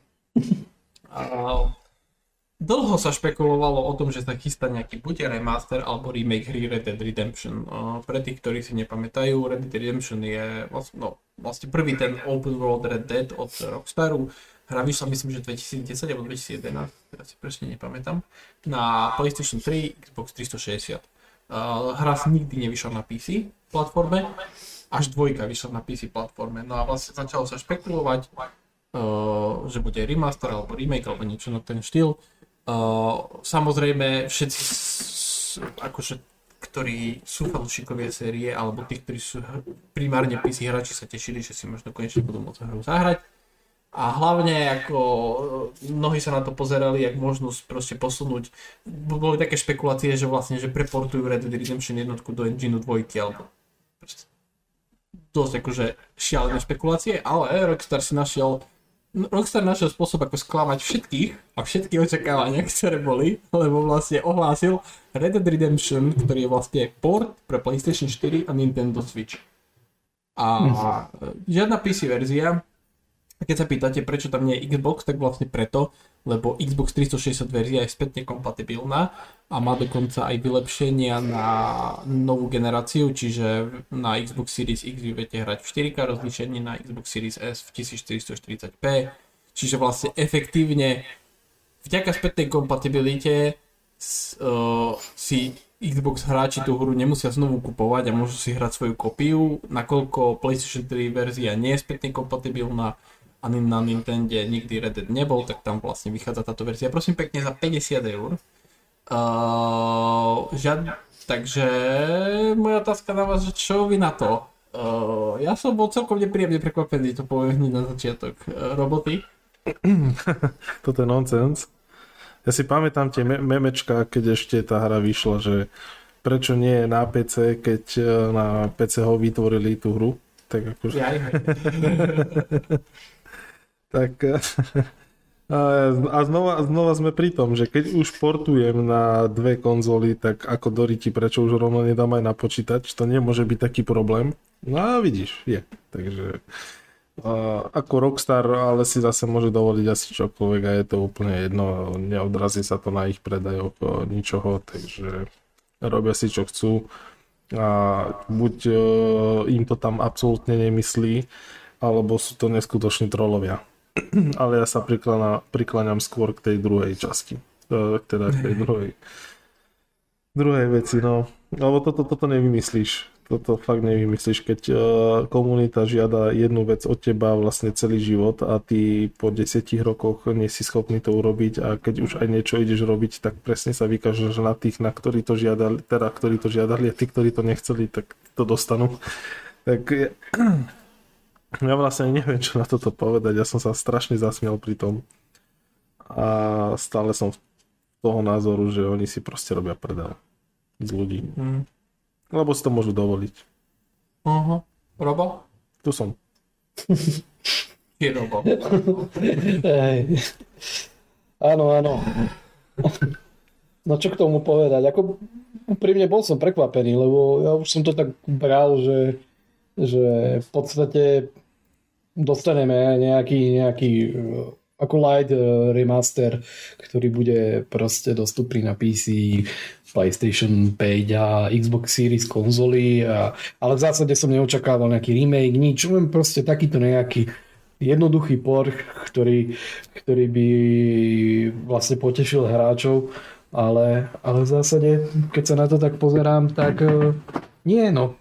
uh, dlho sa špekulovalo o tom, že sa chystá nejaký buď remaster alebo remake hry Red Dead Redemption. Uh, pre tých, ktorí si nepamätajú, Red Dead Redemption je vlastne... No, vlastne prvý ten open world Red Dead od Rockstaru. Hra vyšla myslím, že dvetisícdesať alebo dvetisícjedenásť, teraz si presne nepamätám, na PlayStation tri, Xbox tristošesťdesiat. Uh, hra nikdy nevyšla na pé cé platforme, až dvojka vyšla na pé cé platforme. No a vlastne začalo sa špekulovať, uh, že bude remaster alebo remake alebo niečo na ten štýl. Uh, samozrejme všetci s, akože ktorí sú fanúšikovia série, alebo tí, ktorí sú primárne pé cé hráči, sa tešili, že si možno konečne budú môcť hru zahrať. A hlavne ako mnohí sa na to pozerali, jak možnosť proste posunúť. Boli také špekulácie, že vlastne že preportujú Red Dead Redemption jednotku do engine dva, alebo proste dosť akože šialené špekulácie, ale Rockstar si našiel Rockstar našiel spôsob, ako sklamať všetkých a všetky očakávania, ktoré boli, lebo vlastne ohlásil Red Dead Redemption, ktorý je vlastne port pre PlayStation štyri a Nintendo Switch. A žiadna pé cé verzia. A keď sa pýtate, prečo tam nie je Xbox, tak vlastne preto, lebo Xbox tristošesťdesiat verzia je spätne kompatibilná a má dokonca aj vylepšenia na novú generáciu, čiže na Xbox Series X vy viete hrať v štyri ká rozlíšení, na Xbox Series S v tisícštyristoštyridsaťpé, čiže vlastne efektívne vďaka spätnej kompatibilite uh, si Xbox hráči tú hru nemusia znovu kupovať a môžu si hrať svoju kopiu, nakoľko PlayStation tri verzia nie je spätne kompatibilná a na Nintendo nikdy Red Dead nebol, tak tam vlastne vychádza táto verzia, prosím pekne, za päťdesiat eur. Uh, žiad... Takže moja otázka na vás, že čo vy na to? Uh, ja som bol celkom nepríjemne prekvapený, to poviem hneď na začiatok. Uh, roboty? Toto je nonsense. Ja si pamätám tie me- memečka, keď ešte tá hra vyšla, že prečo nie je na pé cé, keď na pé cé ho vytvorili tú hru. Tak akože... Ja, ja. tak... A znova, znova sme pri tom, že keď už portujem na dve konzoly, tak ako do riti, prečo už rovno nedám aj na počítač, to nemôže byť taký problém. No vidíš, je. Takže uh, ako Rockstar, ale si zase môže dovoliť asi čokoľvek a je to úplne jedno, neodrazí sa to na ich predajoch ničoho, takže robia si čo chcú a buď uh, im to tam absolútne nemyslí, alebo sú to neskutoční trolovia. ale ja sa prikláňam skôr k tej druhej časti. Teda k tej druhej, druhej veci, no. Lebo toto, toto nevymyslíš. Toto fakt nevymyslíš, keď uh, komunita žiada jednu vec od teba vlastne celý život a ty po desiatich rokoch nie si schopný to urobiť, a keď už aj niečo ideš robiť, tak presne sa vykážeš na tých, na ktorí to žiadali, teda ktorí to žiadali, a tí, ktorí to nechceli, tak to dostanú. Tak ja, ja vlastne neviem, čo na toto povedať, ja som sa strašne zasmial pri tom a stále som toho názoru, že oni si proste robia prdel z ľudí. Mm. Lebo si to môžu dovoliť. Aha. Robo? Tu som. Je Robo. Áno, áno. No čo k tomu povedať? Ako, pri mne bol som prekvapený, lebo ja už som to tak bral, že, že v podstate dostaneme nejaký, nejaký ako light remaster, ktorý bude proste dostupný na pé cé, PlayStation päť a Xbox Series konzoly, a, ale v zásade som neočakával nejaký remake, nič, len proste takýto nejaký jednoduchý port, ktorý, ktorý by vlastne potešil hráčov, ale, ale v zásade, keď sa na to tak pozerám, tak nie, no.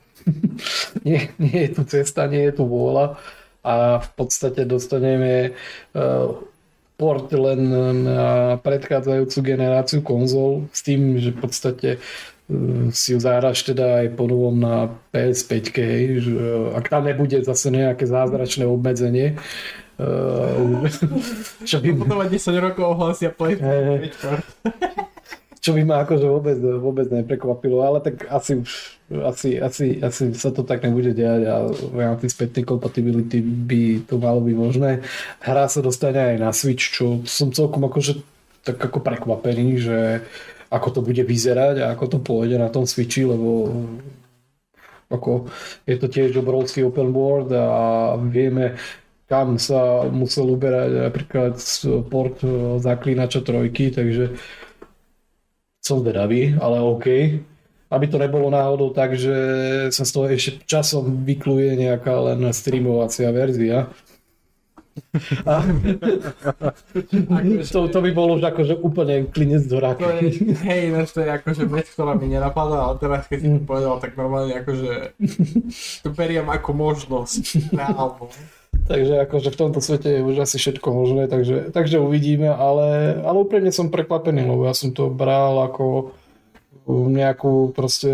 nie, nie je tu cesta, nie je tu vôľa a v podstate dostaneme uh, port len na predchádzajúcu generáciu konzol s tým, že v podstate si ju zahraš teda aj po novom na pé es päť, že ak tam nebude zase nejaké zázračné obmedzenie. Čo by ma... desať rokov ohlasia PlayStation Čo by ma akože vôbec, vôbec neprekvapilo, ale tak asi už asi, asi, asi sa to tak nebude dejať a v rámci spätnej kompatibility by to malo byť možné. Hra sa dostane aj na Switch, čo som celkom akože tak ako prekvapený, že ako to bude vyzerať a ako to pôjde na tom Switchi, lebo ako je to tiež obrovský open world a vieme, kam sa musel uberať napríklad port Zaklínača trojky, takže som vedavý, ale OK. Aby to nebolo náhodou tak, že sa z toho ešte časom vykluje nejaká len streamovacia verzia. A... to, to by bolo už akože úplne klinec do raky. Hej, ináč to je akože vec, ktorá mi nenapadla, ale teraz keď si to povedal, tak normálne akože to beriem ako možnosť. Reálno. Takže akože v tomto svete je už asi všetko možné, takže, takže uvidíme, ale, ale úplne som prekvapený, lebo ja som to bral ako nejakú proste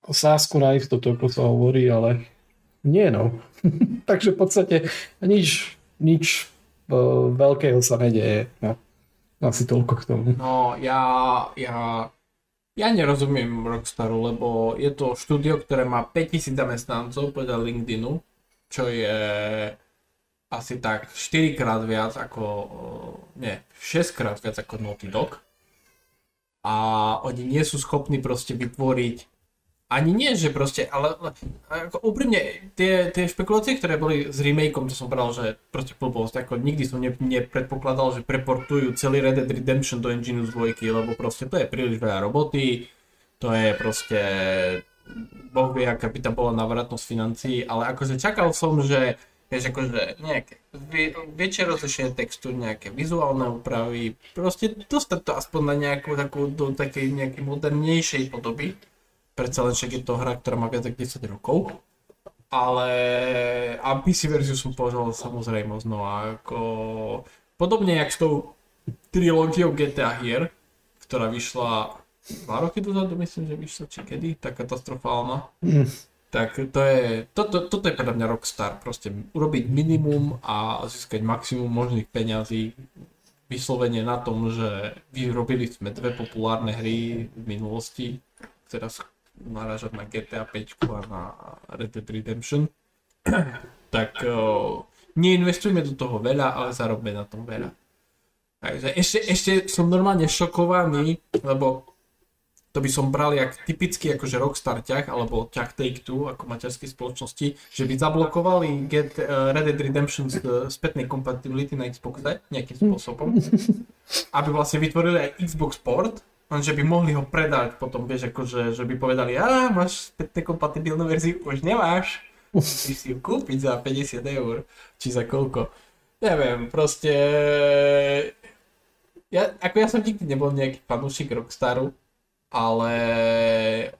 sásku na istotu, ako sa hovorí, ale nie, no. Takže v podstate nič, nič veľkého sa nedeje. No. Asi toľko k tomu. No, ja... ja... Ja nerozumiem Rockstaru, lebo je to štúdio, ktoré má päťtisíc zamestnancov, podľa LinkedInu, čo je asi tak štyrikrát viac ako, nie, šesťkrát viac ako Naughty Dog. A oni nie sú schopní proste vytvoriť, ani nie, že proste, ale, ale ako úprimne, tie, tie špekulácie, ktoré boli s remakeom, to som bral, že proste blbosť, ako nikdy som ne, nepredpokladal, že preportujú celý Red Dead Redemption do engine z dvojky, lebo proste to je príliš veľa roboty, to je proste... Boh vie, aká by tam bola návratnosť financií, ale akože čakal som, že vieš, akože nejaké väčšie rozlišenie textu, nejaké vizuálne úpravy, proste dostať to aspoň na nejakú takú, do takej nejakej modernejšej podoby. Predsa len však je to hra, ktorá má viac ako desať rokov, ale a pé cé verziu som považoval samozrejmosť, no ako podobne jak s tou trilógiou gé té á hier, ktorá vyšla dva roky dozadu, myslím, že vyšlo, či kedy, tá katastrofálna. Mm. Tak to je, to, to, toto je podľa mňa Rockstar, proste urobiť minimum a získať maximum možných peňazí. Vyslovene na tom, že vyrobili sme dve populárne hry v minulosti, teraz narážam na gé té á päť a na Red Dead Redemption. Tak o, neinvestujme do toho veľa, ale zarobme na tom veľa. Takže ešte, ešte som normálne šokovaný, lebo to by som bral jak typický akože Rockstar ťah, alebo ťah Take-Two ako maďarskej spoločnosti, že by zablokovali get, uh, Red Dead Redemption z uh, spätnej compatibility na Xboxe nejakým spôsobom, aby vlastne vytvorili aj Xbox port, že by mohli ho predať potom, vieš, akože, že by povedali, a máš spätne kompatibilnú verziu, už nemáš, musíš si ju kúpiť za päťdesiat eur, či za koľko. neviem, proste... Ja, ako ja som nikdy nebol nejaký fanúšik Rockstaru, ale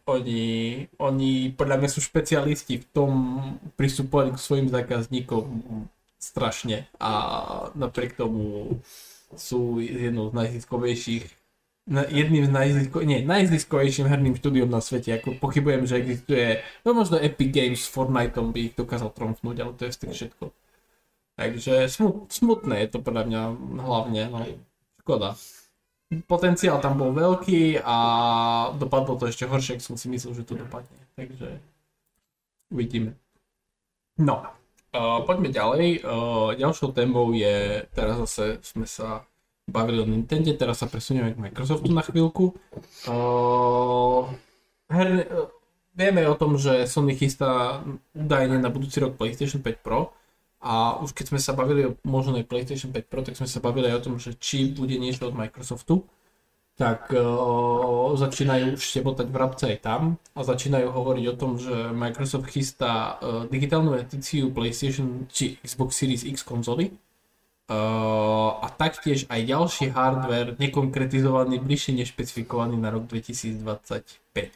oni, oni podľa mňa sú špecialisti v tom pristupovaní k svojim zákazníkom strašne a napriek tomu sú jednou z najziskovejších, jedným z najziskovejších, nie, najziskovejším herným štúdiom na svete, ako pochybujem, že existuje, no možno Epic Games s Fortniteom by ich dokázal tromfnúť, ale to je tak všetko. Takže smut, smutné je to podľa mňa hlavne, no škoda. Potenciál tam bol veľký a dopadlo to ešte horšie, ak som si myslel, že to dopadne. Takže uvidíme. No, uh, poďme ďalej. Uh, ďalšou témou je, teraz zase sme sa bavili o Nintendo, teraz sa presunieme k Microsoftu na chvíľku. Uh, her, uh, vieme o tom, že Sony chystá údajne na budúci rok PlayStation päť Pro. A už keď sme sa bavili o možnej PlayStation päť Pro, tak sme sa bavili aj o tom, že či bude niečo od Microsoftu, tak uh, začínajú už štebotať vrabce aj tam a začínajú hovoriť o tom, že Microsoft chystá uh, digitálnu edíciu PlayStation či Xbox Series X konzoly uh, a taktiež aj ďalší hardware nekonkretizovaný, bližšie nešpecifikovaný na rok dvetisícdvadsaťpäť.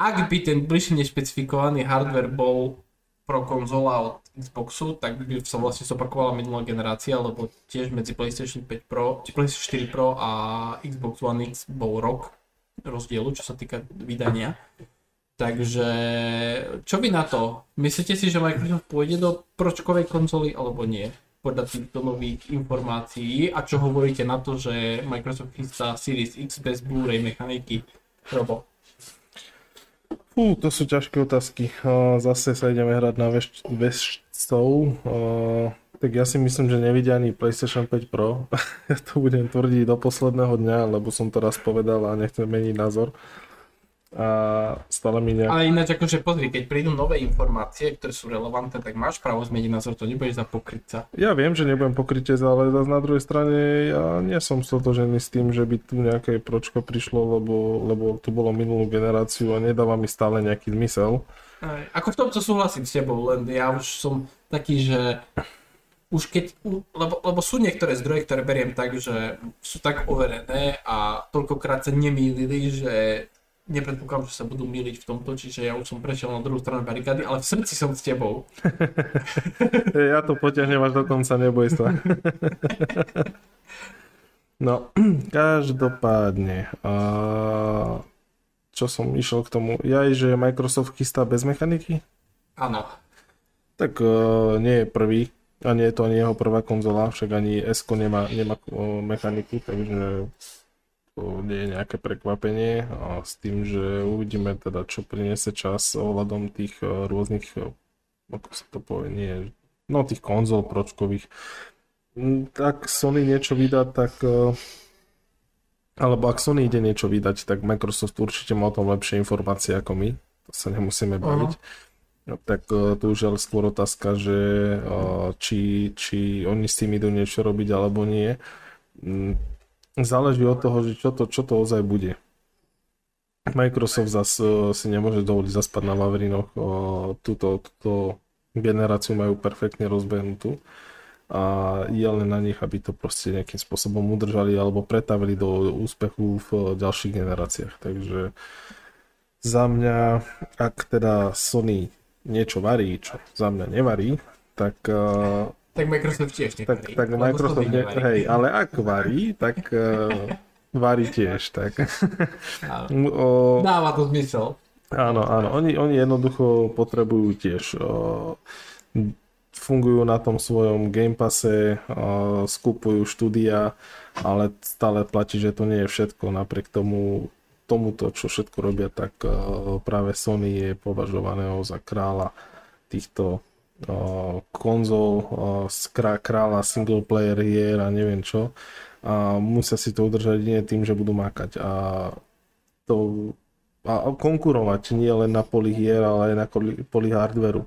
Ak by ten bližšie nešpecifikovaný hardware bol pro konzola od Xboxu, tak by sa vlastne zopakovala minulá generácia, lebo tiež medzi PlayStation päť Pro, PlayStation štyri Pro a Xbox One X bol rok rozdielu, čo sa týka vydania. Takže čo vy na to? Myslíte si, že Microsoft pôjde do pročkovej konzoly alebo nie? Podľa týchto nových informácií a čo hovoríte na to, že Microsoft chystá Series X bez Blu-ray mechaniky? Robo. Fú, to sú ťažké otázky. Zase sa ideme hrať na vešcov. Tak ja si myslím, že nevidia ani PlayStation päť Pro. Ja to budem tvrdiť do posledného dňa, lebo som to raz povedal a nechcem meniť názor. A stále mi nejak... Ale ináč akože pozri, keď prídu nové informácie, ktoré sú relevantné, tak máš právo zmeniť názor, to nebudeš za pokrytca. Ja viem, že nebudem pokrytec, ale zase na druhej strane ja nie som stotožený s tým, že by tu nejaké pročko prišlo, lebo, lebo tu bolo minulú generáciu a nedáva mi stále nejaký zmysel. Aj, ako v tomto súhlasím s tebou, len ja už som taký, že... Už keď, lebo, lebo sú niektoré zdroje, ktoré beriem tak, že sú tak overené a toľkokrát sa nemýlili, že nepredpokladám, že sa budú mýliť v tomto, čiže ja už som prešiel na druhú stranu barikády, ale v srdci som s tebou. Ja to potiahnem až do konca, neboj sa. No, každopádne, uh, čo som išiel k tomu, jaj, že Microsoft chystá bez mechaniky? Áno. Tak uh, nie je prvý. A nie je to ani jeho prvá konzola, však ani S-ko nemá, nemá mechaniku, takže to nie je nejaké prekvapenie. A s tým, že uvidíme teda, čo priniesie čas ohľadom tých rôznych, ako sa to povie, nie, no tých konzol pročkových. Ak Sony niečo vydá, tak, alebo ak Sony ide niečo vydať, tak Microsoft určite má o tom lepšie informácie ako my, to sa nemusíme baviť. Aha. No, tak tu už je skôr otázka, že či, či oni s tým idú niečo robiť alebo nie. Záleží od toho, že čo to, čo to ozaj bude. Microsoft zase si nemôže dovoliť zaspať na Vavrinoch. Túto, túto generáciu majú perfektne rozbehnutú a je len na nich, aby to proste nejakým spôsobom udržali alebo pretavili do úspechu v ďalších generáciách. Takže za mňa, ak teda Sony niečo varí, čo za mňa nevarí, tak... Uh, tak Microsoft tiež nevarí. Tak, tak Microsoft ne, hej, ale ak varí, tak uh, varí tiež, tak... o, dáva to zmysel. Áno, áno, oni, oni jednoducho potrebujú tiež... Uh, fungujú na tom svojom Game Passe, uh, skupujú štúdia, ale stále platí, že to nie je všetko, napriek tomu tomuto, čo všetko robia, tak uh, práve Sony je považovaného za kráľa týchto uh, konzol, uh, kráľa single player hier a neviem čo. A musia si to udržať nie tým, že budú makať a, to, a konkurovať nie len na poli hier, ale aj na poli hardveru.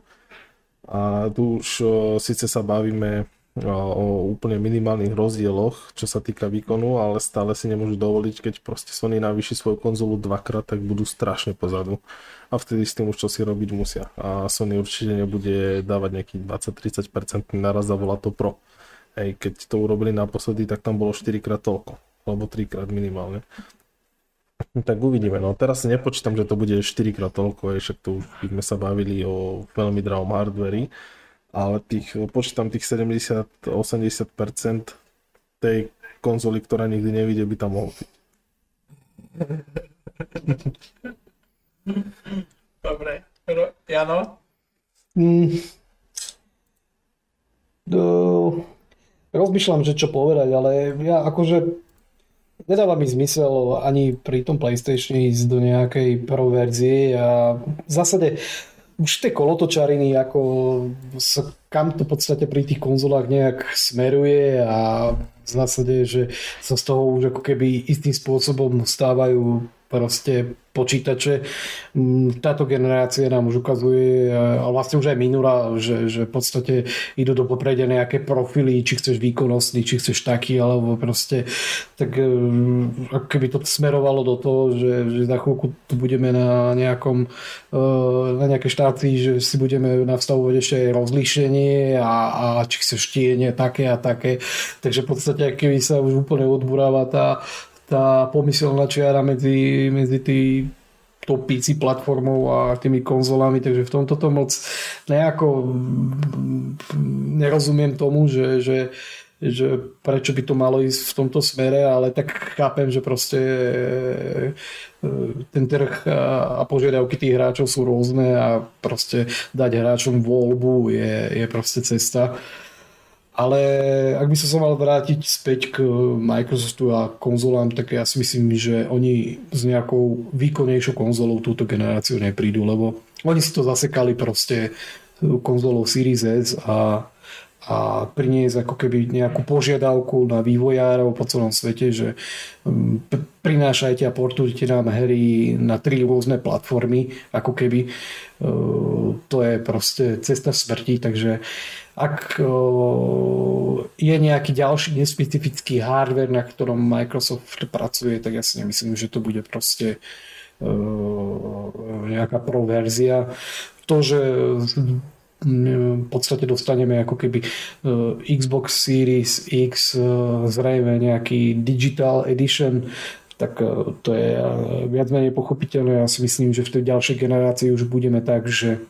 A tu už uh, síce sa bavíme o úplne minimálnych rozdieloch, čo sa týka výkonu, ale stále si nemôžu dovoliť, keď proste Sony navýši svoju konzolu dvakrát, tak budú strašne pozadu. A vtedy s tým už čo si robiť musia. A Sony určite nebude dávať nejaký dvadsať až tridsať percent naraz a volá to Pro. Hej, keď to urobili naposledy, tak tam bolo štyrikrát toľko, alebo trikrát minimálne. Tak uvidíme, no teraz si nepočítam, že to bude štyrikrát toľko, hej, však tu už sme sa bavili o veľmi drahom hardveri. Ale tých, počítam tých sedemdesiat až osemdesiat percent tej konzoly, ktorá nikdy nevidie, by tam mohol byť. Dobre, Jano? Mm. Do... Rozmýšľam, že čo povedať, ale ja akože nedáva mi zmysel ani pri tom PlayStation ísť do nejakej pro verzie a v zásade už tie kolotočariny, ako sa, kam to v podstate pri tých konzolách nejak smeruje a v zásade, že sa z toho už ako keby istým spôsobom stávajú proste počítače. Táto generácia nám už ukazuje, a vlastne už aj minulá, že, že v podstate idú do popredia nejaké profily, či chceš výkonnostný, či chceš taký, alebo proste tak ako keby to smerovalo do toho, že, že za chvíľku tu budeme na nejakom na nejakej štácii, že si budeme nastavovať ešte rozlíšenie a, a či chceš tiene také a také. Takže v podstate keby sa už úplne odburáva tá tá pomyselná čiara medzi, medzi tý, tou pé cé platformou a tými konzolami, takže v tomto to moc nejako nerozumiem tomu, že, že, že prečo by to malo ísť v tomto smere, ale tak chápem, že proste ten trh a požiadavky tých hráčov sú rôzne a proste dať hráčom voľbu je, je proste cesta. Ale ak by som sa mal vrátiť späť k Microsoftu a konzolám, tak ja si myslím, že oni s nejakou výkonnejšou konzolou túto generáciu neprídu, lebo oni si to zasekali proste konzolou Series S a, a priniesť ako keby nejakú požiadavku na vývojárov po celom svete, že prinášajte a portujte nám hry na tri rôzne platformy, ako keby to je proste cesta smrti, takže ak je nejaký ďalší nespecifický hardware, na ktorom Microsoft pracuje, tak ja si nemyslím, že to bude proste nejaká pro verzia. To, že v podstate dostaneme ako keby Xbox Series X, zrejme nejaký Digital Edition, tak to je viac menej pochopiteľné. Ja si myslím, že v tej ďalšej generácii už budeme tak, že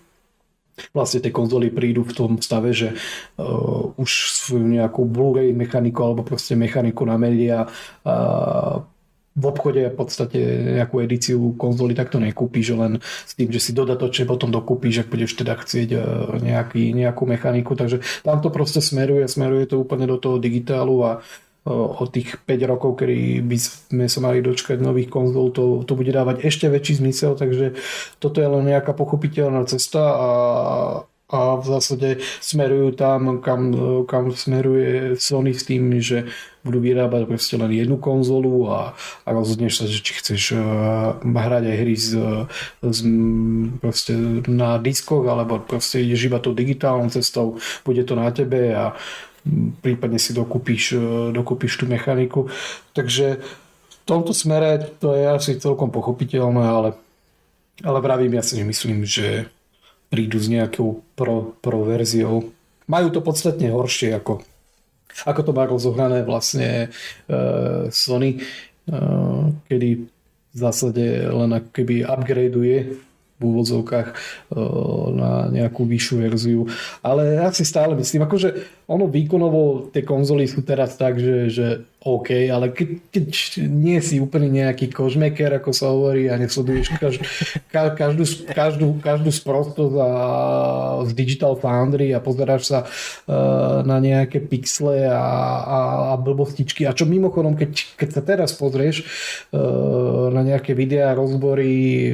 vlastne tie konzoly prídu v tom stave, že uh, už svoju nejakú Blu-ray mechaniku alebo proste mechaniku na médiá uh, v obchode v podstate nejakú edíciu konzoly takto nekúpiš, len s tým, že si dodatočne potom dokúpiš, ak budeš teda chcieť uh, nejaký, nejakú mechaniku. Takže tam to proste smeruje, smeruje to úplne do toho digitálu a uh, od tých päť rokov, kedy by sme sa mali dočkať nových konzol, to, to bude dávať ešte väčší zmysel, takže toto je len nejaká pochopiteľná cesta a a v zásade smerujú tam, kam, kam smeruje Sony s tým, že budú vyrábať proste len jednu konzolu a, a rozhodneš sa, že či chceš hrať aj hry z, z, proste na diskoch, alebo proste ideš iba tou digitálnou cestou, bude to na tebe a prípadne si dokúpiš, dokúpiš tú mechaniku. Takže v tomto smere to je asi celkom pochopiteľné, ale, ale vravím, ja si nemyslím, že prídu s nejakou pro, pro verziou. Majú to podstatne horšie, ako, ako to má rozohrané vlastne e, Sony, e, kedy v zásade len ako keby upgradeuje v úvodzovkách e, na nejakú vyššiu verziu. Ale ja si stále myslím, akože ono výkonovo tie konzoly sú teraz tak, že, že OK, ale keď, keď nie si úplne nejaký kožmeker, ako sa hovorí, a nesleduješ každú, každú, každú, každú sprostosť a z Digital Foundry a pozeráš sa uh, na nejaké pixle a, a, a blbostičky. A čo mimochodom, keď, keď sa teraz pozrieš uh, na nejaké videá, rozbory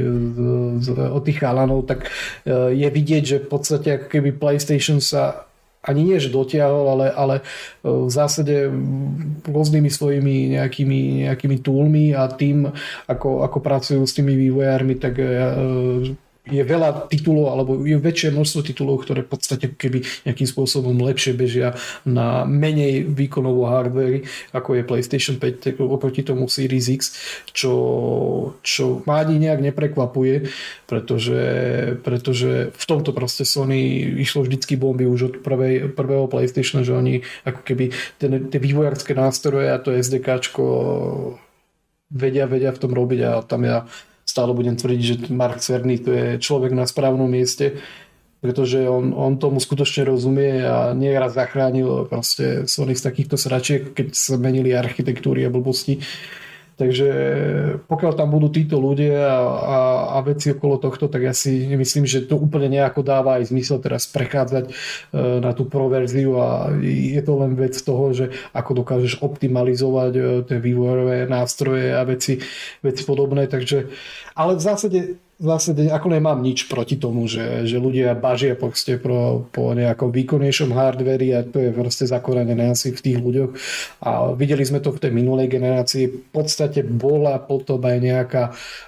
z, z, od tých chalanov, tak uh, je vidieť, že v podstate ako keby PlayStation sa ani nie, že dotiahol, ale, ale v zásade rôznymi svojimi nejakými, nejakými toolmi a tým, ako, ako pracujú s tými vývojármi, tak je veľa titulov, alebo je väčšie množstvo titulov, ktoré v podstate keby nejakým spôsobom lepšie bežia na menej výkonovo hardvéry, ako je PlayStation päť oproti tomu Series X, čo, čo ma ani nejak neprekvapuje, pretože, pretože v tomto proste Sony išlo vždycky bomby už od prvej, prvého PlayStation, že oni ako keby ten, tie vývojárske nástroje a to SDKčko vedia, vedia v tom robiť a tam ja stále budem tvrdiť, že Mark Cerny to je človek na správnom mieste, pretože on, on tomu skutočne rozumie a nieraz zachránil proste Sony z takýchto sračiek, keď sa menili architektúry a blbosti. Takže pokiaľ tam budú títo ľudia a, a, a veci okolo tohto, tak ja si nemyslím, že to úplne nejako dáva aj zmysel teraz prechádzať na tú pro verziu a je to len vec toho, že ako dokážeš optimalizovať tie vývojové nástroje a veci, veci podobné. Takže, ale v zásade, v zásade ako nemám nič proti tomu, že, že ľudia bažia po, po nejakom výkonnejšom hardveri a to je proste zakorenené asi v tých ľuďoch. A videli sme to v tej minulej generácii. V podstate bola potom aj nejaká,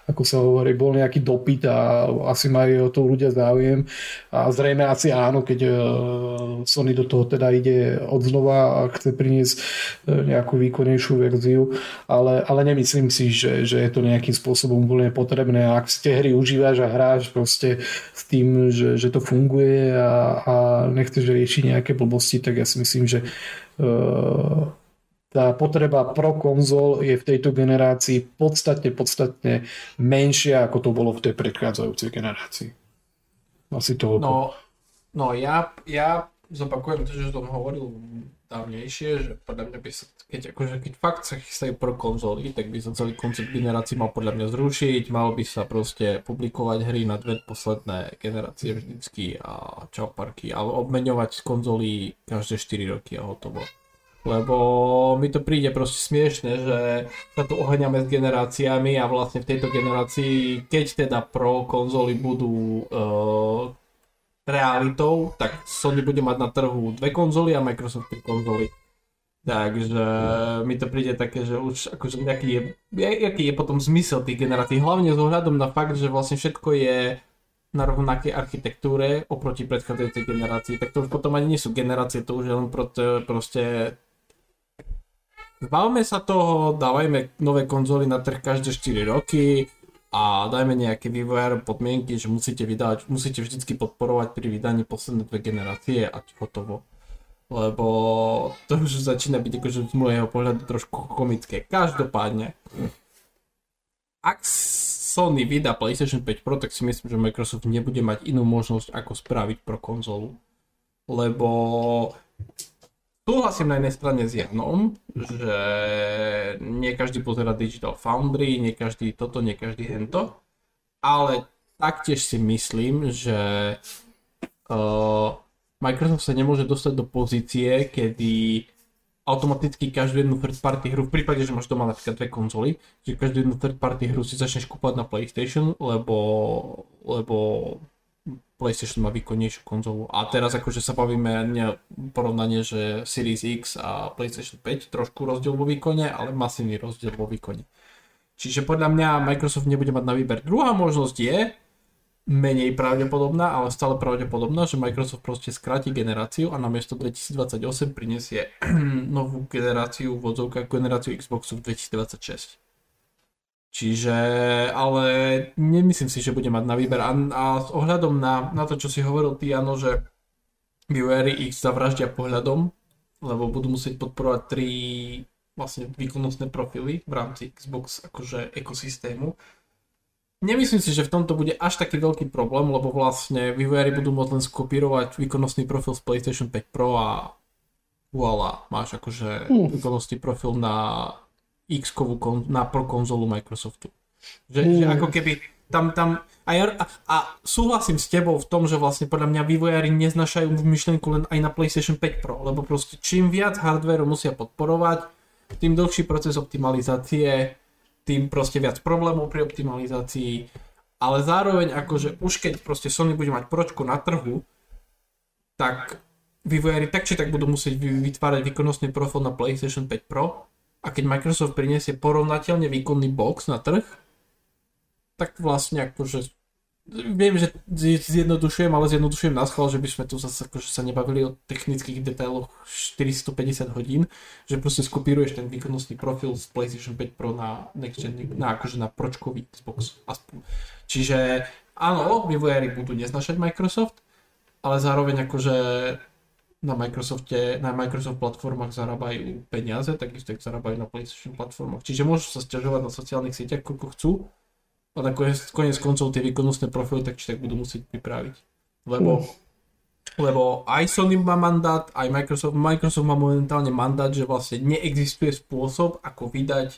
ako sa hovorí, bol nejaký dopyt a asi majú o to ľudia záujem. A zrejme asi áno, keď Sony do toho teda ide odznova a chce priniesť nejakú výkonnejšiu verziu. Ale, ale nemyslím si, že, že je to nejakým spôsobom úplne potrebné. A ak si tie hry užívaš a hráš proste s tým, že, že to funguje a, a nechceš riešiť nejaké blbosti, tak ja si myslím, že uh, tá potreba pro konzol je v tejto generácii podstatne, podstatne menšia, ako to bolo v tej predchádzajúcej generácii. Asi to. No, no ja, ja zopakujem to, čo som hovoril dávnejšie, že podľa mňa by sa, keď, akože, keď fakt sa chystajú pro konzoly, tak by sa celý koncept generácií mal podľa mňa zrušiť, malo by sa proste publikovať hry na dve posledné generácie vždycky a čauparky, ale obmeňovať konzoly každé štyri roky a hotovo. Lebo mi to príde proste smiešne, že sa tu oháňame s generáciami a vlastne v tejto generácii, keď teda pro konzoly budú uh, realitou, tak Sony bude mať na trhu dve konzoly a Microsoft tri konzoly. Takže mi to príde také, že už akože nejaký je, jaký je potom zmysel tých generácií, hlavne s ohľadom na fakt, že vlastne všetko je na rovnakej architektúre oproti predchádzajúcej generácii, tak to už potom ani nie sú generácie, to už je len proste, proste zbavme sa toho, dávajme nové konzoly na trh každé štyri roky a dajme nejaké vývojárom podmienky, že musíte vydávať, musíte vždycky podporovať pri vydaní posledné dve generácie a hotovo. Lebo to už začína byť akože z môjho pohľadu trošku komické. Každopádne, ak Sony vydá PlayStation päť Pro, tak si myslím, že Microsoft nebude mať inú možnosť, ako spraviť pro konzolu. Lebo súhlasím na jednej strane s Janom, že nie každý pozerá Digital Foundry, nie každý toto, nie každý hento, ale taktiež si myslím, že uh, Microsoft sa nemôže dostať do pozície, kedy automaticky každú jednu third party hru, v prípade, že máš doma napríklad dve konzoly, že každú jednu third party hru si začneš kúpať na PlayStation, lebo, lebo PlayStation má výkonnejšiu konzolu. A teraz akože sa bavíme porovnanie, že Series X a PlayStation päť trošku rozdiel vo výkone, ale masívny rozdiel vo výkone. Čiže podľa mňa Microsoft nebude mať na výber. Druhá možnosť je, menej pravdepodobná, ale stále pravdepodobná, že Microsoft proste skráti generáciu a namiesto dvetisícdvadsaťosem prinesie novú generáciu vodzovka, generáciu Xboxu v dvetisícdvadsaťšesť. Čiže, ale nemyslím si, že bude mať na výber a, a s ohľadom na, na to, čo si hovoril ty, Jano, že vývojári ich zavraždia pohľadom, lebo budú musieť podporovať tri vlastne výkonnostné profily v rámci Xbox akože ekosystému. Nemyslím si, že v tomto bude až taký veľký problém, lebo vlastne vývojári budú môcť len skopírovať výkonnostný profil z PlayStation päť Pro a voilà, máš akože výkonnostný profil na X-kovú kon- na pro konzolu Microsoftu. Že, mm. že ako keby tam, tam a, ja, a, a súhlasím s tebou v tom, že vlastne podľa mňa vývojári neznašajú myšlienku len aj na PlayStation päť Pro, lebo proste čím viac hardvéru musia podporovať, tým dlhší proces optimalizácie, tým proste viac problémov pri optimalizácii, ale zároveň akože už keď proste Sony bude mať pročko na trhu, tak vývojári tak či tak budú musieť vytvárať výkonnostný profil na PlayStation päť Pro a keď Microsoft priniesie porovnateľne výkonný box na trh, tak vlastne akože Viem, že zjednodušujem, ale zjednodušujem na schvál, že by sme tu zase akože sa nebavili o technických detailoch štyristopäťdesiat hodín, že proste skopíruješ ten výkonnostný profil z PlayStation päť Pro na next gen, na akože na pročkový Xbox aspoň. Čiže áno, vývojári budú neznašať Microsoft, ale zároveň akože na Microsofte, na Microsoft platformách zarábajú peniaze, takisto tak zarábajú na PlayStation platformách. Čiže môžu sa sťažovať na sociálnych sieťach, koľko chcú. A na koniec koncov tie výkonnostné profily tak či tak budú musieť pripraviť. Lebo, lebo aj Sony má mandát, aj Microsoft, Microsoft má momentálne mandát, že vlastne neexistuje spôsob, ako vydať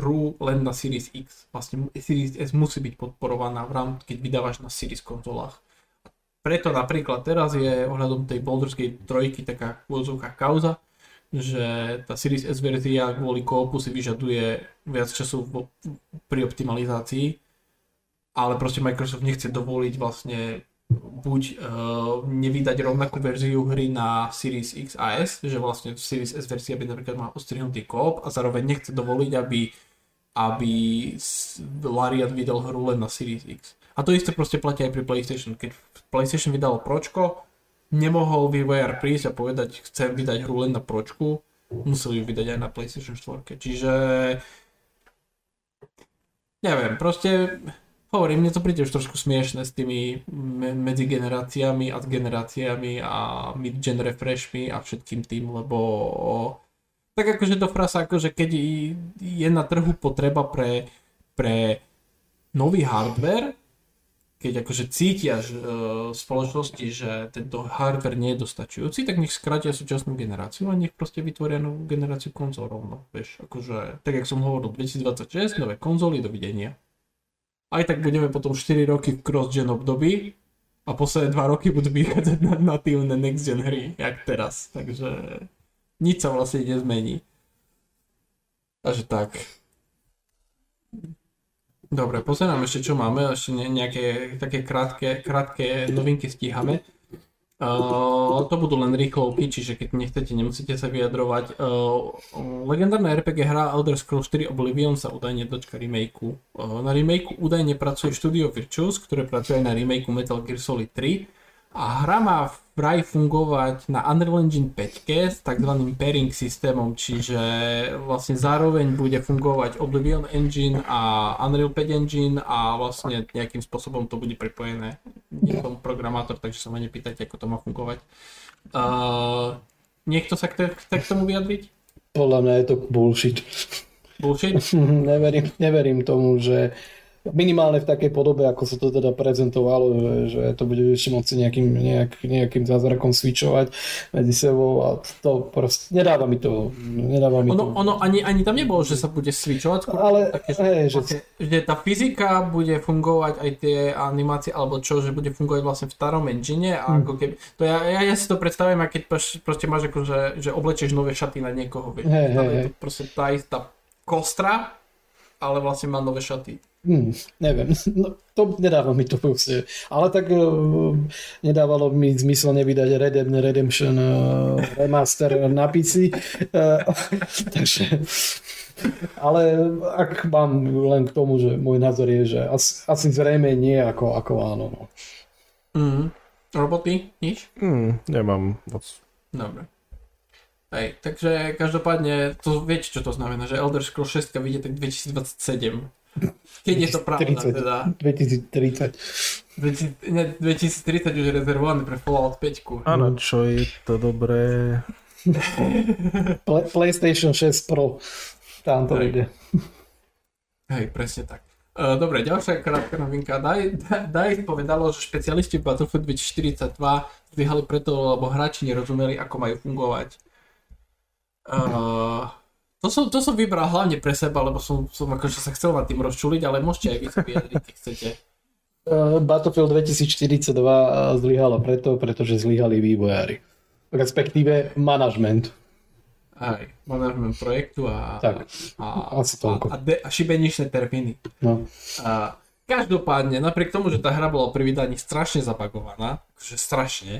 hru len na Series X. Vlastne Series S musí byť podporovaná v rámci, keď vydávaš na Series konzolách. Preto napríklad teraz je ohľadom tej Baldur's Gate tri taká kôzovká kauza, že tá Series S verzia kvôli koopu si vyžaduje viac času vo, pri optimalizácii, ale proste Microsoft nechce dovoliť vlastne buď uh, nevydať rovnakú verziu hry na Series X a S, že vlastne Series S verzia by napríklad má ostrihnutý koop a zároveň nechce dovoliť, aby, aby Lariat vydal hru len na Series X. A to isté proste platí aj pri PlayStation. Keď PlayStation vydal Pročko, nemohol vývojár prísť a povedať, chcem vydať hru len na pročku, museli ju vydať aj na PlayStation štyri. Čiže neviem, proste hovorím, mne to príde už trošku smiešne s tými me- medzi generáciami a s generáciami a mid-gen refreshmi a všetkým tým, lebo tak akože to frasa, akože keď je na trhu potreba pre, pre nový hardware, keď akože cítiaš v spoločnosti, že tento hardware nie je dostačujúci, tak nech skrátia súčasnú generáciu a nech proste vytvoria novú generáciu konzol rovno. Vieš, akože, tak jak som hovoril, dvetisícdvadsaťšesť, nové konzoly, dovidenia. Aj tak budeme potom štyri roky v cross-gen období a posledné dva roky budú vychádzať na natívne next-gen hry, jak teraz. Takže nič sa vlastne nezmení. Takže tak. Dobre, pozerám ešte čo máme, ešte nejaké také krátke, krátke novinky stíhame. Uh, to budú len rýchlovky, čiže keď nechcete, nemusíte sa vyjadrovať. Uh, legendárna er pé gé hra Elder Scrolls štyri Oblivion sa údajne dočka remakeu. Uh, na remakeu údajne pracuje štúdio Virtuos, ktoré pracuje aj na remakeu Metal Gear Solid tri. A hra má vraj fungovať na Unreal Engine päť s takzvaným pairing systémom, čiže vlastne zároveň bude fungovať Oblivion Engine a Unreal päť Engine a vlastne nejakým spôsobom to bude pripojené nejakom programátor, takže sa ma nepýtajte, ako to má fungovať. Uh, niekto sa k, t- k tomu vyjadriť? Podľa mňa je to bullshit. Bullshit? neverím, neverím tomu, že minimálne v takej podobe, ako sa to teda prezentovalo, že, že to bude ešte moci nejakým, nejak, nejakým zázrakom switchovať medzi sebou a to proste nedáva mi to. Nedáva mi ono, to. Ono ani, ani tam nebolo, že sa bude switchovať, skôr, ale také, že, hej, že... že tá fyzika bude fungovať aj tie animácie alebo čo, že bude fungovať vlastne v starom engine a hmm. ako keby, to ja, ja, ja si to predstavím, keď proste máš ako, že, že oblečieš nové šaty na niekoho, vieš, hey, hey, hey. Proste tá istá kostra, ale vlastne má nové šaty. Hmm, neviem, no, to nedáva mi to proste, ale tak uh, nedávalo mi zmysel nevydať Red Dead Redemption uh, remaster na pé cé, uh, takže, ale ak mám len k tomu, že môj názor je, že asi, asi zrejme nie ako, ako áno. No. Mm, roboty? Nič? Mm, nemám moc. Dobre. Hej, takže každopádne, to viete čo to znamená, že Elder Scrolls šesť vyjde tak dvetisícdvadsaťsedem. Keď je to pravda teda. dvetisíctridsať. Ne, dvetisíctridsať už je rezervované pre Fallout päť. Áno, čo je to dobré. PlayStation šesť Pro. Tam to ide. Hej, presne tak. Dobre, ďalšia krátka novinka. Dice povedalo, že špecialisti v Battlefield dvetisícštyridsaťdva zlyhali preto, lebo hráči nerozumeli, ako majú fungovať. Uh, To som, to som vybral hlavne pre seba, lebo som, som akože sa chcel nad tým rozčuliť, ale môžete aj vy vyjadriť, keď chcete. Battlefield dvetisícštyridsaťdva zlyhalo preto, pretože zlyhali vývojári. Respektíve manažment. Aj, manažment projektu a, tak, a, a, de, a šibeničné termíny. No. A každopádne, napriek tomu, že tá hra bola pri vydaní strašne zabagovaná, akože strašne,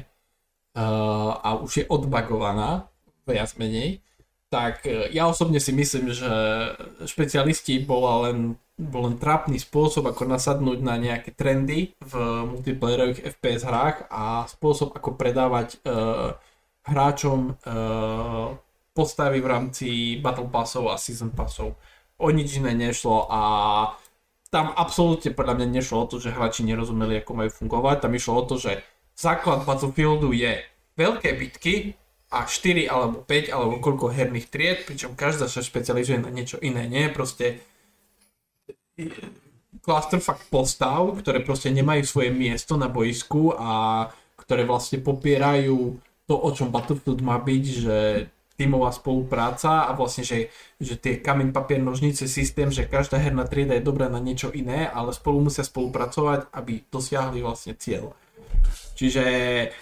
a už je odbagovaná, viac menej, tak ja osobne si myslím, že špecialisti bola len, bol len trápny spôsob, ako nasadnúť na nejaké trendy v multiplayerových ef pé es hrách a spôsob, ako predávať uh, hráčom uh, postavy v rámci Battle Passov a Season Passov. O nič iné nešlo a tam absolútne podľa mňa nešlo o to, že hráči nerozumeli, ako majú fungovať. Tam išlo o to, že základ Battlefieldu je veľké bitky a štyri alebo päť alebo koľko herných tried, pričom každá sa špecializuje na niečo iné, nie? Proste clusterfuck postav, ktoré proste nemajú svoje miesto na boisku a ktoré vlastne popierajú to, o čom Battlefield má byť, že tímová spolupráca a vlastne, že, že tie kameň, papier, nožnice systém, že každá herná trieda je dobrá na niečo iné, ale spolu musia spolupracovať, aby dosiahli vlastne cieľ. Čiže,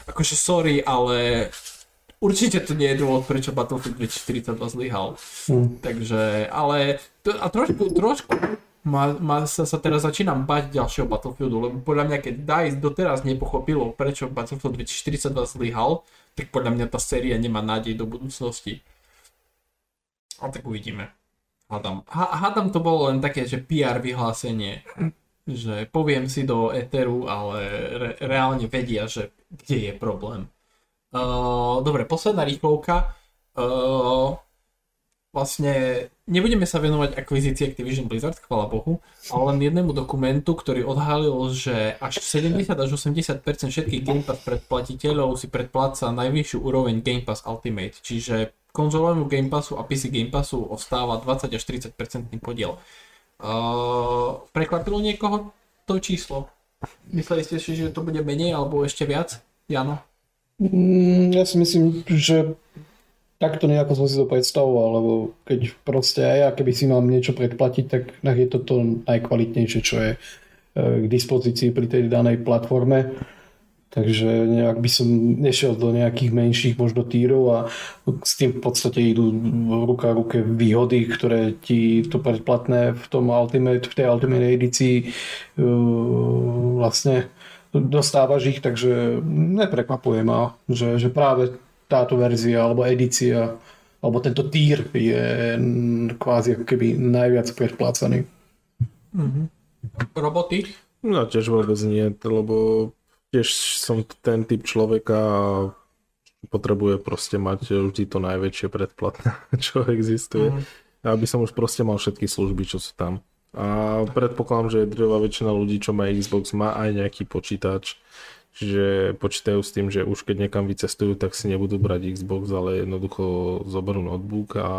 akože sorry, ale určite to nie je dôvod, prečo Battlefield dvetisícštyridsaťdva zlyhal. Mm. Takže, ale... A trošku, trošku ma, ma sa, sa teraz začínam bať ďalšieho Battlefieldu, lebo podľa mňa, keď dé í es doteraz nepochopilo, prečo Battlefield dvetisícštyridsaťdva zlyhal, tak podľa mňa tá séria nemá nádej do budúcnosti. A tak uvidíme. Hádam. Hádam to bolo len také, že pé er vyhlásenie. Že poviem si do éteru, ale re, reálne vedia, že kde je problém. Uh, dobre, posledná rýchlovka. Uh, vlastne nebudeme sa venovať akvizícii Activision Blizzard, chvála Bohu, ale len jednému dokumentu, ktorý odhalil, že až sedemdesiat až osemdesiat percent všetkých Game Pass predplatiteľov si predpláca najvyššiu úroveň Game Pass Ultimate, čiže konzolovému Game Passu a pé cé Game Passu ostáva dvadsať až tridsať percent podiel. Uh, prekvapilo niekoho to číslo? Mysleli ste si, že to bude menej alebo ešte viac? Jano? Ja si myslím, že takto nejako som si to predstavoval, lebo keď proste aj ja, keby si mám niečo predplatiť, tak je to to najkvalitnejšie, čo je k dispozícii pri tej danej platforme. Takže nejak by som nešiel do nejakých menších možno tírov a s tým v podstate idú ruka ruke výhody, ktoré ti to predplatné v tom Ultimate, v tej Ultimate edícii vlastne dostávaš ich, takže neprekvapuje ma, že, že práve táto verzia, alebo edícia, alebo tento tier je kvázi ako keby najviac predplácaný. Mm-hmm. Roboty? No tiež vôbec nie, lebo tiež som ten typ človeka a potrebuje proste mať vždy to najväčšie predplatné, čo existuje. Mm. Aby som už proste mal všetky služby, čo sú tam. A predpokladám, že drvivá väčšina ľudí, čo má Xbox, má aj nejaký počítač, čiže počítajú s tým, že už keď niekam vycestujú, tak si nebudú brať Xbox, ale jednoducho zoberú notebook a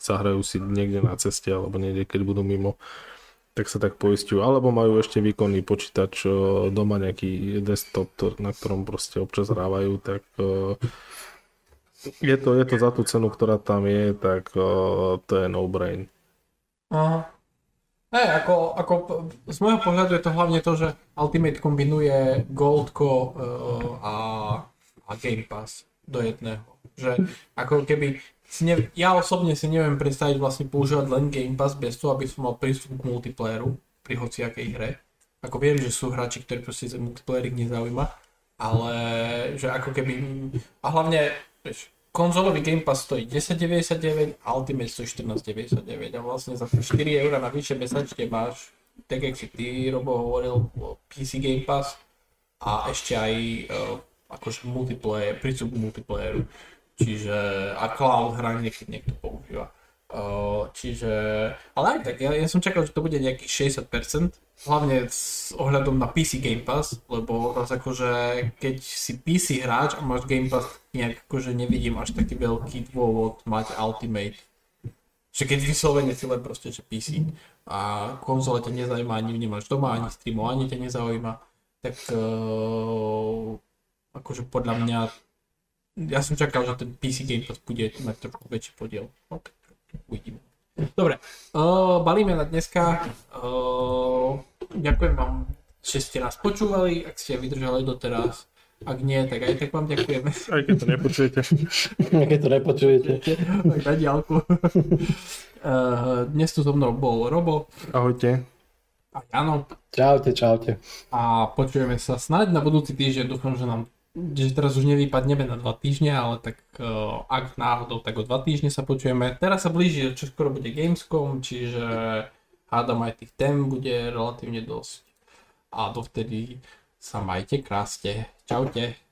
zahrajú si niekde na ceste alebo niekde, keď budú mimo, tak sa tak poistiu, alebo majú ešte výkonný počítač doma, nejaký desktop, na ktorom proste občas hrávajú, tak je to, je to za tú cenu, ktorá tam je, tak to je no-brain. Aha. Hey, ako, ako z môjho pohľadu je to hlavne to, že Ultimate kombinuje Goldko uh, a, a Game Pass do jedného. Že ako keby, si ne, ja osobne si neviem predstaviť vlastne používať len Game Pass bez toho, aby som mal prístup k multiplayeru pri hociakej hre. Ako viem, že sú hráči, ktorí proste multiplayerik nezaujíma, ale že ako keby, a hlavne, vieš, konzolový Game Pass stojí desať deväťdesiatdeväť, Ultimate stojí štrnásť deväťdesiatdeväť a vlastne za štyri eurá na vyššie mesačne máš, tak jak si ty, Robo, hovoril o pé cé Game Pass a ešte aj uh, akože multiplayer, prístup k multiplayeru, čiže a cloud hranie, keď niekto používa. Uh, čiže, ale aj tak, ja, ja som čakal, že to bude nejakých šesťdesiat percent, hlavne s ohľadom na pé cé Game Pass, lebo raz akože, keď si pé cé hráč a máš Game Pass, nejak akože nevidím až taký veľký dôvod mať Ultimate. Čiže keď vyslovene si len proste, že pé cé a konzole ťa nezaujíma, ani vnímaš doma, ani streamovanie ťa nezaujíma, tak uh, akože podľa mňa, ja som čakal, že ten pé cé Game Pass bude mať trochu väčší podiel. Okay. Uvidíme. Dobre, uh, balíme na dneska. Uh, ďakujem vám, že ste nás počúvali, ak ste vydržali doteraz. Ak nie, tak aj tak vám ďakujeme. Aj keď to nepočujete. Aj keď to nepočujete. Tak na diálku. Uh, dnes tu so mnou bol Robo. Ahojte. A Jano. Čaute, čaute. A počujeme sa snáď na budúci týždeň. Dúfam, že nám že teraz už nevypadneme na dva týždne, ale tak uh, ak náhodou, tak o dva týždne sa počujeme. Teraz sa blíži, čo skoro bude Gamescom, čiže hádam aj tých tém bude relatívne dosť. A dovtedy sa majte krásne. Čaute.